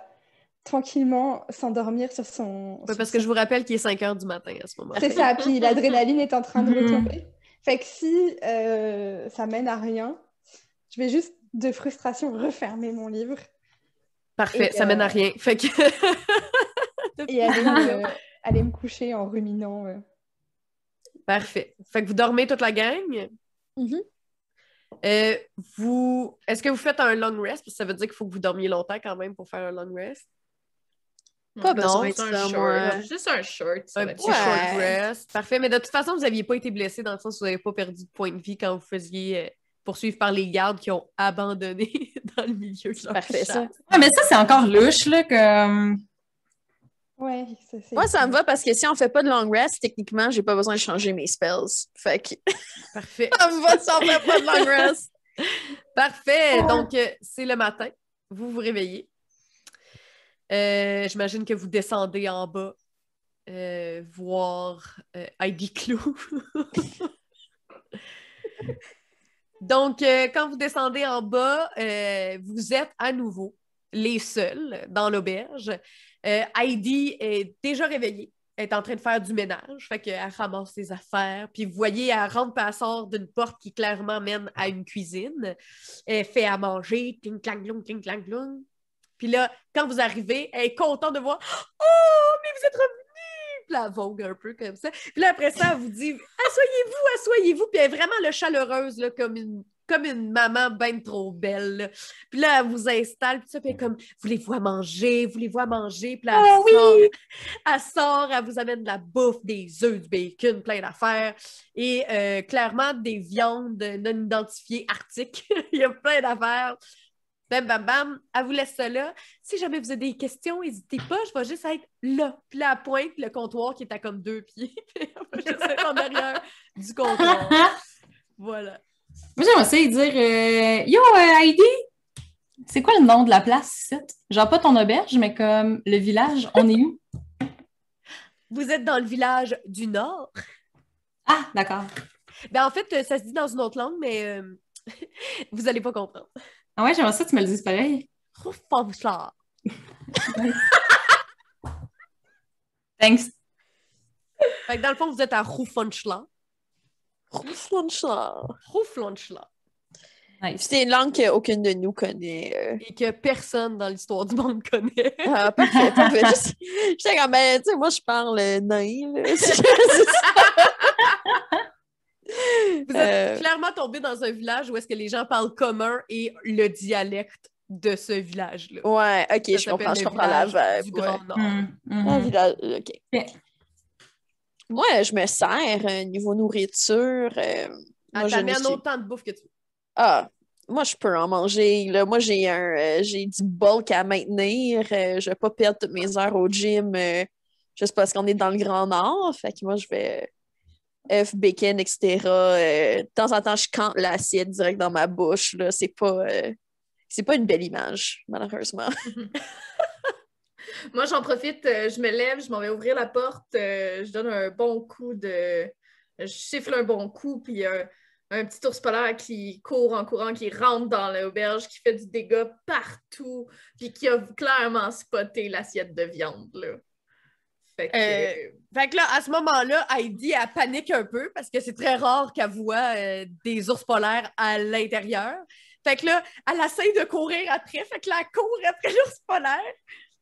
tranquillement s'endormir sur son... Ouais, parce son... que je vous rappelle qu'il est cinq heures du matin à ce moment-là. C'est ça, puis l'adrénaline est en train de retomber. Fait que si euh, ça mène à rien, je vais juste de frustration refermer mon livre. Parfait, et, ça euh... mène à rien. Fait que... Et aller, euh, aller me coucher en ruminant. Euh. Parfait. Fait que vous dormez toute la gang. Mm-hmm. Euh, vous... Est-ce que vous faites un long rest? Parce que ça veut dire qu'il faut que vous dormiez longtemps quand même pour faire un long rest. Pas besoin de ça, moi. Juste un short. Ça un petit ouais. short rest. Parfait. Mais de toute façon, vous n'aviez pas été blessé dans le sens où vous n'avez pas perdu de point de vie quand vous faisiez poursuivre par les gardes qui ont abandonné dans le milieu de leur Parfait, ça. Ouais, mais ça, c'est encore louche, là, que... Ouais, ça, c'est... Moi, ça me va parce que si on fait pas de long rest, techniquement, j'ai pas besoin de changer mes spells. Fait que... Parfait. Ça me va si on fait pas de long rest. Parfait. Donc, c'est le matin. Vous vous réveillez. Euh, j'imagine que vous descendez en bas euh, voir euh, Heidi Clou. Donc, euh, quand vous descendez en bas, euh, vous êtes à nouveau les seuls dans l'auberge. Euh, Heidi est déjà réveillée, elle est en train de faire du ménage, fait qu'elle ramasse ses affaires, puis vous voyez, elle rentre et elle sort d'une porte qui clairement mène à une cuisine, elle fait à manger, cling clang clang cling clang clang. Puis là, quand vous arrivez, elle est contente de voir « Oh, mais vous êtes revenus! » Puis elle vogue un peu comme ça. Puis là, après ça, elle vous dit « Assoyez-vous, assoyez-vous! » Puis elle est vraiment là, chaleureuse, là, comme une... comme une maman ben trop belle. Là. Puis là, elle vous installe, puis ça, puis elle est comme, voulez-vous à manger, voulez-vous à manger, puis là, elle, oh, sort, oui! elle sort, elle vous amène de la bouffe, des œufs, du bacon, plein d'affaires, et euh, clairement, des viandes non identifiées arctiques. Il y a plein d'affaires. Bam, bam, bam, elle vous laisse ça là. Si jamais vous avez des questions, n'hésitez pas, je vais juste être là. Puis là, elle pointe le comptoir qui est à comme deux pieds. Je vais juste être en arrière du comptoir. Voilà. Moi, j'aimerais essayer de dire euh, « Yo, euh, Heidi! » C'est quoi le nom de la place, ici? Genre pas ton auberge, mais comme le village, on est où? Vous êtes dans le village du Nord. Ah, d'accord. Ben en fait, ça se dit dans une autre langue, mais euh, vous n'allez pas comprendre. Ah ouais, j'aimerais ça que tu me le dises pareil. Rufonchla. Thanks. Fait que dans le fond, vous êtes à Rufonchla. Rufonchla. Rufonchla. Nice. C'est une langue qu'aucune de nous connaît. Euh... Et que personne dans l'histoire du monde connaît. Ah, parfait, parfait. Juste... Je sais quand même, tu sais, moi, je parle euh, nain. Là, Vous êtes euh... clairement tombé dans un village où est-ce que les gens parlent commun et le dialecte de ce village-là. Ouais, OK, ça je comprends, je comprends la vibe. Du ouais. Grand Nord. Mm, mm. Un village, OK. Yeah. Moi, je me sers euh, niveau nourriture. Euh, ah, moi, t'amènes autant de bouffe que tu veux. Ah, moi, je peux en manger. Là. Moi, j'ai un, euh, j'ai du bulk à maintenir. Euh, je ne vais pas perdre toutes mes heures au gym euh, juste parce qu'on est dans le Grand Nord. Fait que moi, je vais euh, œufs, bacon, et cetera. Euh, de temps en temps, je cante l'assiette direct dans ma bouche. Là. C'est pas, euh, c'est pas une belle image, malheureusement. Moi, j'en profite, je me lève, je m'en vais ouvrir la porte, je donne un bon coup de... Je siffle un bon coup, puis un, un petit ours polaire qui court en courant, qui rentre dans l'auberge, qui fait du dégât partout, puis qui a clairement spoté l'assiette de viande, là. Fait que, euh, fait que là, à ce moment-là, Heidi, elle panique un peu, parce que c'est très rare qu'elle voit euh, des ours polaires à l'intérieur. Fait que là, elle essaie de courir après, fait que là, elle court après l'ours polaire.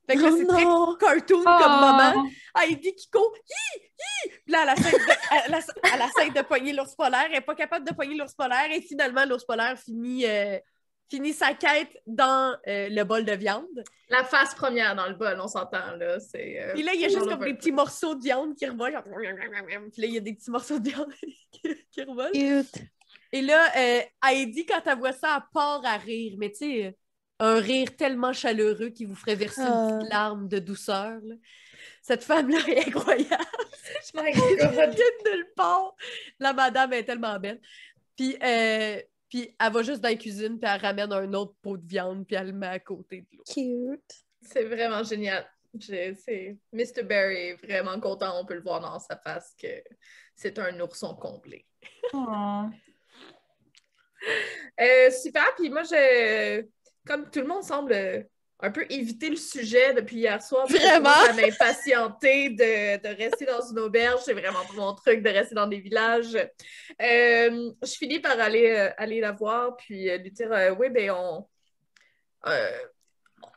Fait que là, c'est oh très cartoon oh. comme moment. Heidi qui court, hi, hi! Puis là, elle essaie de, elle, elle, elle essaie de pogner l'ours polaire, elle n'est pas capable de pogner l'ours polaire, et finalement, l'ours polaire finit, euh, finit sa quête dans euh, le bol de viande. La face première dans le bol, on s'entend, là. C'est, euh, puis là, il y a juste comme des petits morceaux de viande qui revolent, genre... Puis là, il y a des petits morceaux de viande qui revolent. Cute. Et là, euh, Heidi, quand elle voit ça, elle part à rire, mais tu sais... Un rire tellement chaleureux qui vous ferait verser oh. une petite larme de douceur. Là. Cette femme-là est incroyable. Je m'en viens de nulle part. La madame est tellement belle. Puis, euh, puis elle va juste dans la cuisine, puis elle ramène un autre pot de viande, puis elle le met à côté de l'autre. Cute. C'est vraiment génial. Je, c'est... mister Bear est vraiment content. On peut le voir dans sa face que c'est un ourson comblé. Oh. euh, super. Puis moi, je... Comme tout le monde semble un peu éviter le sujet depuis hier soir, vraiment, ça m'a impatientée de, de rester dans une auberge. C'est vraiment pas mon truc de rester dans des villages. Euh, je finis par aller, euh, aller la voir puis euh, lui dire euh, oui, ben on, euh,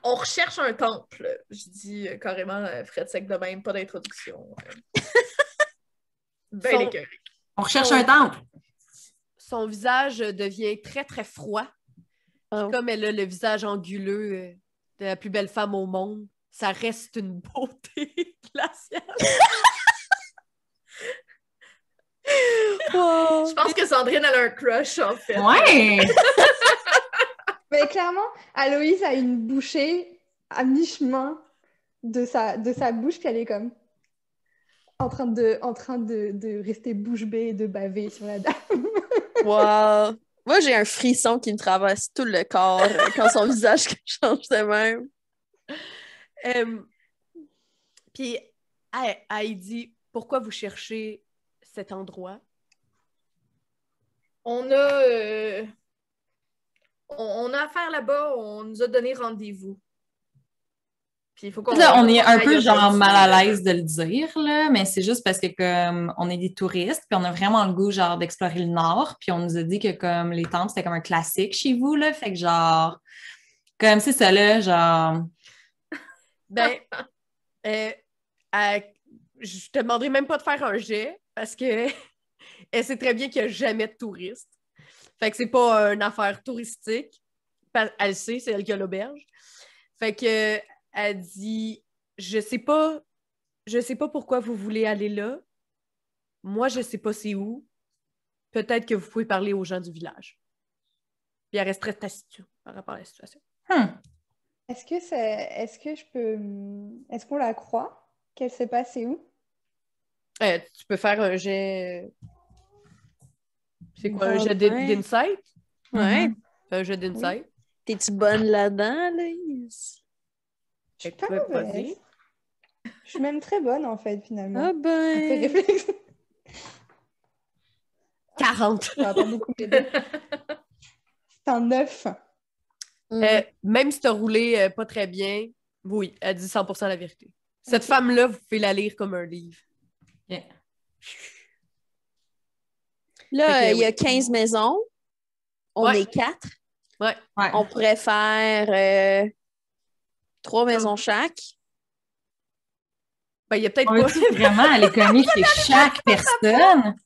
on recherche un temple. Je dis euh, carrément euh, Fred sec de même, pas d'introduction. Euh. ben son, les on recherche son, un temple. Son visage devient très très froid. Oh. Comme elle a le visage anguleux de la plus belle femme au monde, ça reste une beauté glaciale. Oh. Je pense que Sandrine, elle a un crush, en fait. Ouais! Mais clairement, Aloïse a une bouchée à mi-chemin de sa, de sa bouche, puis elle est comme en train de, en train de, de rester bouche bée et de baver sur la dame. Wow! Moi, j'ai un frisson qui me traverse tout le corps euh, quand son visage change de même. Um, Puis, Heidi, pourquoi vous cherchez cet endroit? On a, euh, on, on a affaire là-bas, on nous a donné rendez-vous. Puis, il faut qu'on... Là, on est un peu genre mal à l'aise de le dire, là, mais c'est juste parce que comme on est des touristes, puis on a vraiment le goût genre d'explorer le Nord, puis on nous a dit que comme les temples, c'était comme un classique chez vous, là, fait que genre, comme c'est ça, là, genre... Ben, euh, euh, je te demanderais même pas de faire un jet, parce que elle sait très bien qu'il n'y a jamais de touristes. Fait que c'est pas une affaire touristique. Elle sait, c'est elle qui a l'auberge. Fait que... Elle dit, je sais pas, je sais pas pourquoi vous voulez aller là. Moi, je sais pas c'est où. Peut-être que vous pouvez parler aux gens du village. Puis elle reste très taciturne par rapport à la situation. Hmm. Est-ce que c'est, est-ce que je peux, est-ce qu'on la croit qu'elle sait pas c'est où? Euh, tu peux faire un jet. C'est quoi, oh, un jet d'insight? Ouais. Mm-hmm. Un jet d'insight. Oui. T'es-tu bonne là-dedans, Louise? Je suis pas mauvaise. Je suis même très bonne, en fait, finalement. Ah ben! quarante! Ça va pas beaucoup m'aider. C'est un neuf. Mm. Euh, même si t'as roulé euh, pas très bien, oui, elle dit cent pour cent la vérité. Cette okay. femme-là, vous pouvez la lire comme un livre. Yeah. Là, euh, il oui. y a quinze maisons. On ouais. est quatre. Ouais. Ouais. On pourrait faire... Euh... Trois maisons chaque. Ben, il y a peut-être pas vraiment à l'économie chez chaque personne.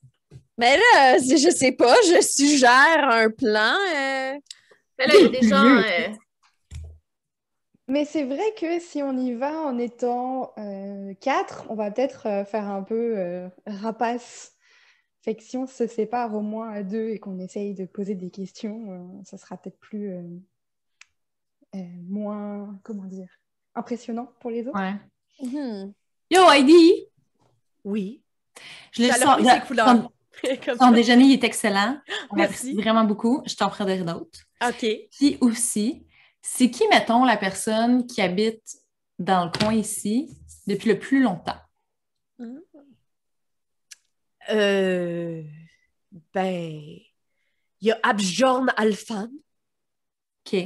Mais là, je sais pas, je suggère un plan. Euh... Ben là, il y a des gens. Euh... Mais c'est vrai que si on y va en étant euh, quatre, on va peut-être euh, faire un peu euh, rapace. Fait que si on se sépare au moins à deux et qu'on essaye de poser des questions, euh, ça sera peut-être plus. Euh... Euh, moins, comment dire, impressionnant pour les autres. Ouais. Mm-hmm. Yo, Heidi! Oui. Je le sens. Son, son, son déjeuner, il est excellent. On l'apprécie vraiment beaucoup. Je t'en ferai d'autres. OK. Puis aussi, c'est qui, mettons, la personne qui habite dans le coin ici depuis le plus longtemps? Mmh. Euh, ben, il y a Abjorn Alphane. OK.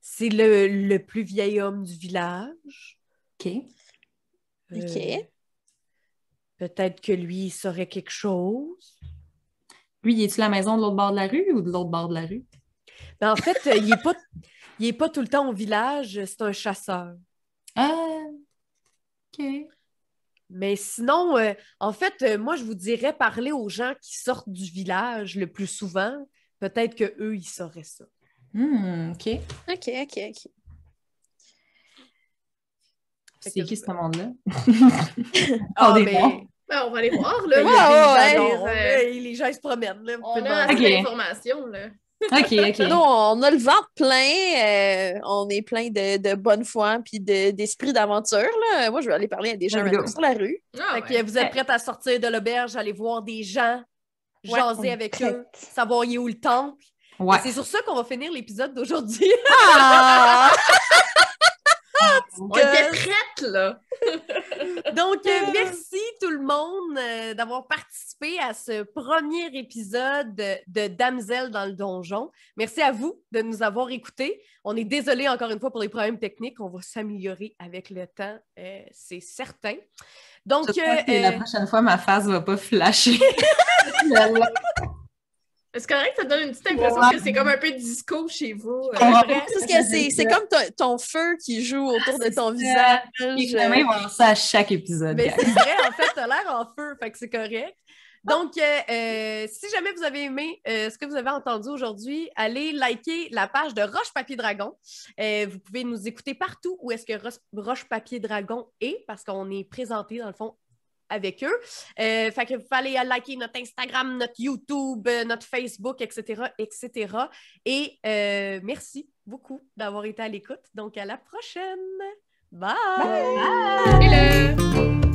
C'est le, le plus vieil homme du village. OK. Euh, OK. Peut-être que lui, il saurait quelque chose. Lui, il est-tu à la maison de l'autre bord de la rue ou de l'autre bord de la rue? Ben, en fait, il n'est pas, il est pas tout le temps au village. C'est un chasseur. Ah! OK. Mais sinon, euh, en fait, euh, moi, je vous dirais parler aux gens qui sortent du village le plus souvent. Peut-être qu'eux, ils sauraient ça. Mmh, OK. OK, OK, OK. C'est qui, je... ce monde-là? Ah, oh, mais... Ben, on va aller voir, là. Ouais, ouais, ouais, les, euh... les gens, ils se promènent, là. On a assez okay. d'informations, là. OK, OK. Nous, on a le ventre plein. Euh, on est plein de, de bonne foi puis de, d'esprit d'aventure, là. Moi, je vais aller parler à des gens sur la rue. Ah, fait ouais. que vous êtes prête à sortir de l'auberge, aller voir des gens, ouais, jaser avec prête. eux, savoir y est où le temple. Ouais. C'est sur ça qu'on va finir l'épisode d'aujourd'hui. Ah! On était prêtes, là! Donc, euh, merci tout le monde euh, d'avoir participé à ce premier épisode de, de Damzelle dans le Donjon. Merci à vous de nous avoir écoutés. On est désolé encore une fois pour les problèmes techniques. On va s'améliorer avec le temps, euh, c'est certain. Donc, je euh, que euh... la prochaine fois, ma face ne va pas flasher. C'est correct, ça donne une petite impression ouais. que c'est comme un peu de disco chez vous. Euh, ouais. Parce que c'est, c'est comme ton, ton feu qui joue autour ah, de ton ça. visage. Jamais, ils vont voir ça à chaque épisode. Mais c'est vrai, en fait, t'as l'air en feu, fait que c'est correct. Donc, euh, euh, si jamais vous avez aimé euh, ce que vous avez entendu aujourd'hui, allez liker la page de Roche-Papier-Dragon. Euh, vous pouvez nous écouter partout où est-ce que Roche-Papier-Dragon est, parce qu'on est présenté, dans le fond, avec eux. Euh, fait que vous pouvez aller liker notre Instagram, notre YouTube, notre Facebook, et cetera, et cetera. Et euh, merci beaucoup d'avoir été à l'écoute. Donc, à la prochaine! Bye! Bye! Bye. Hello.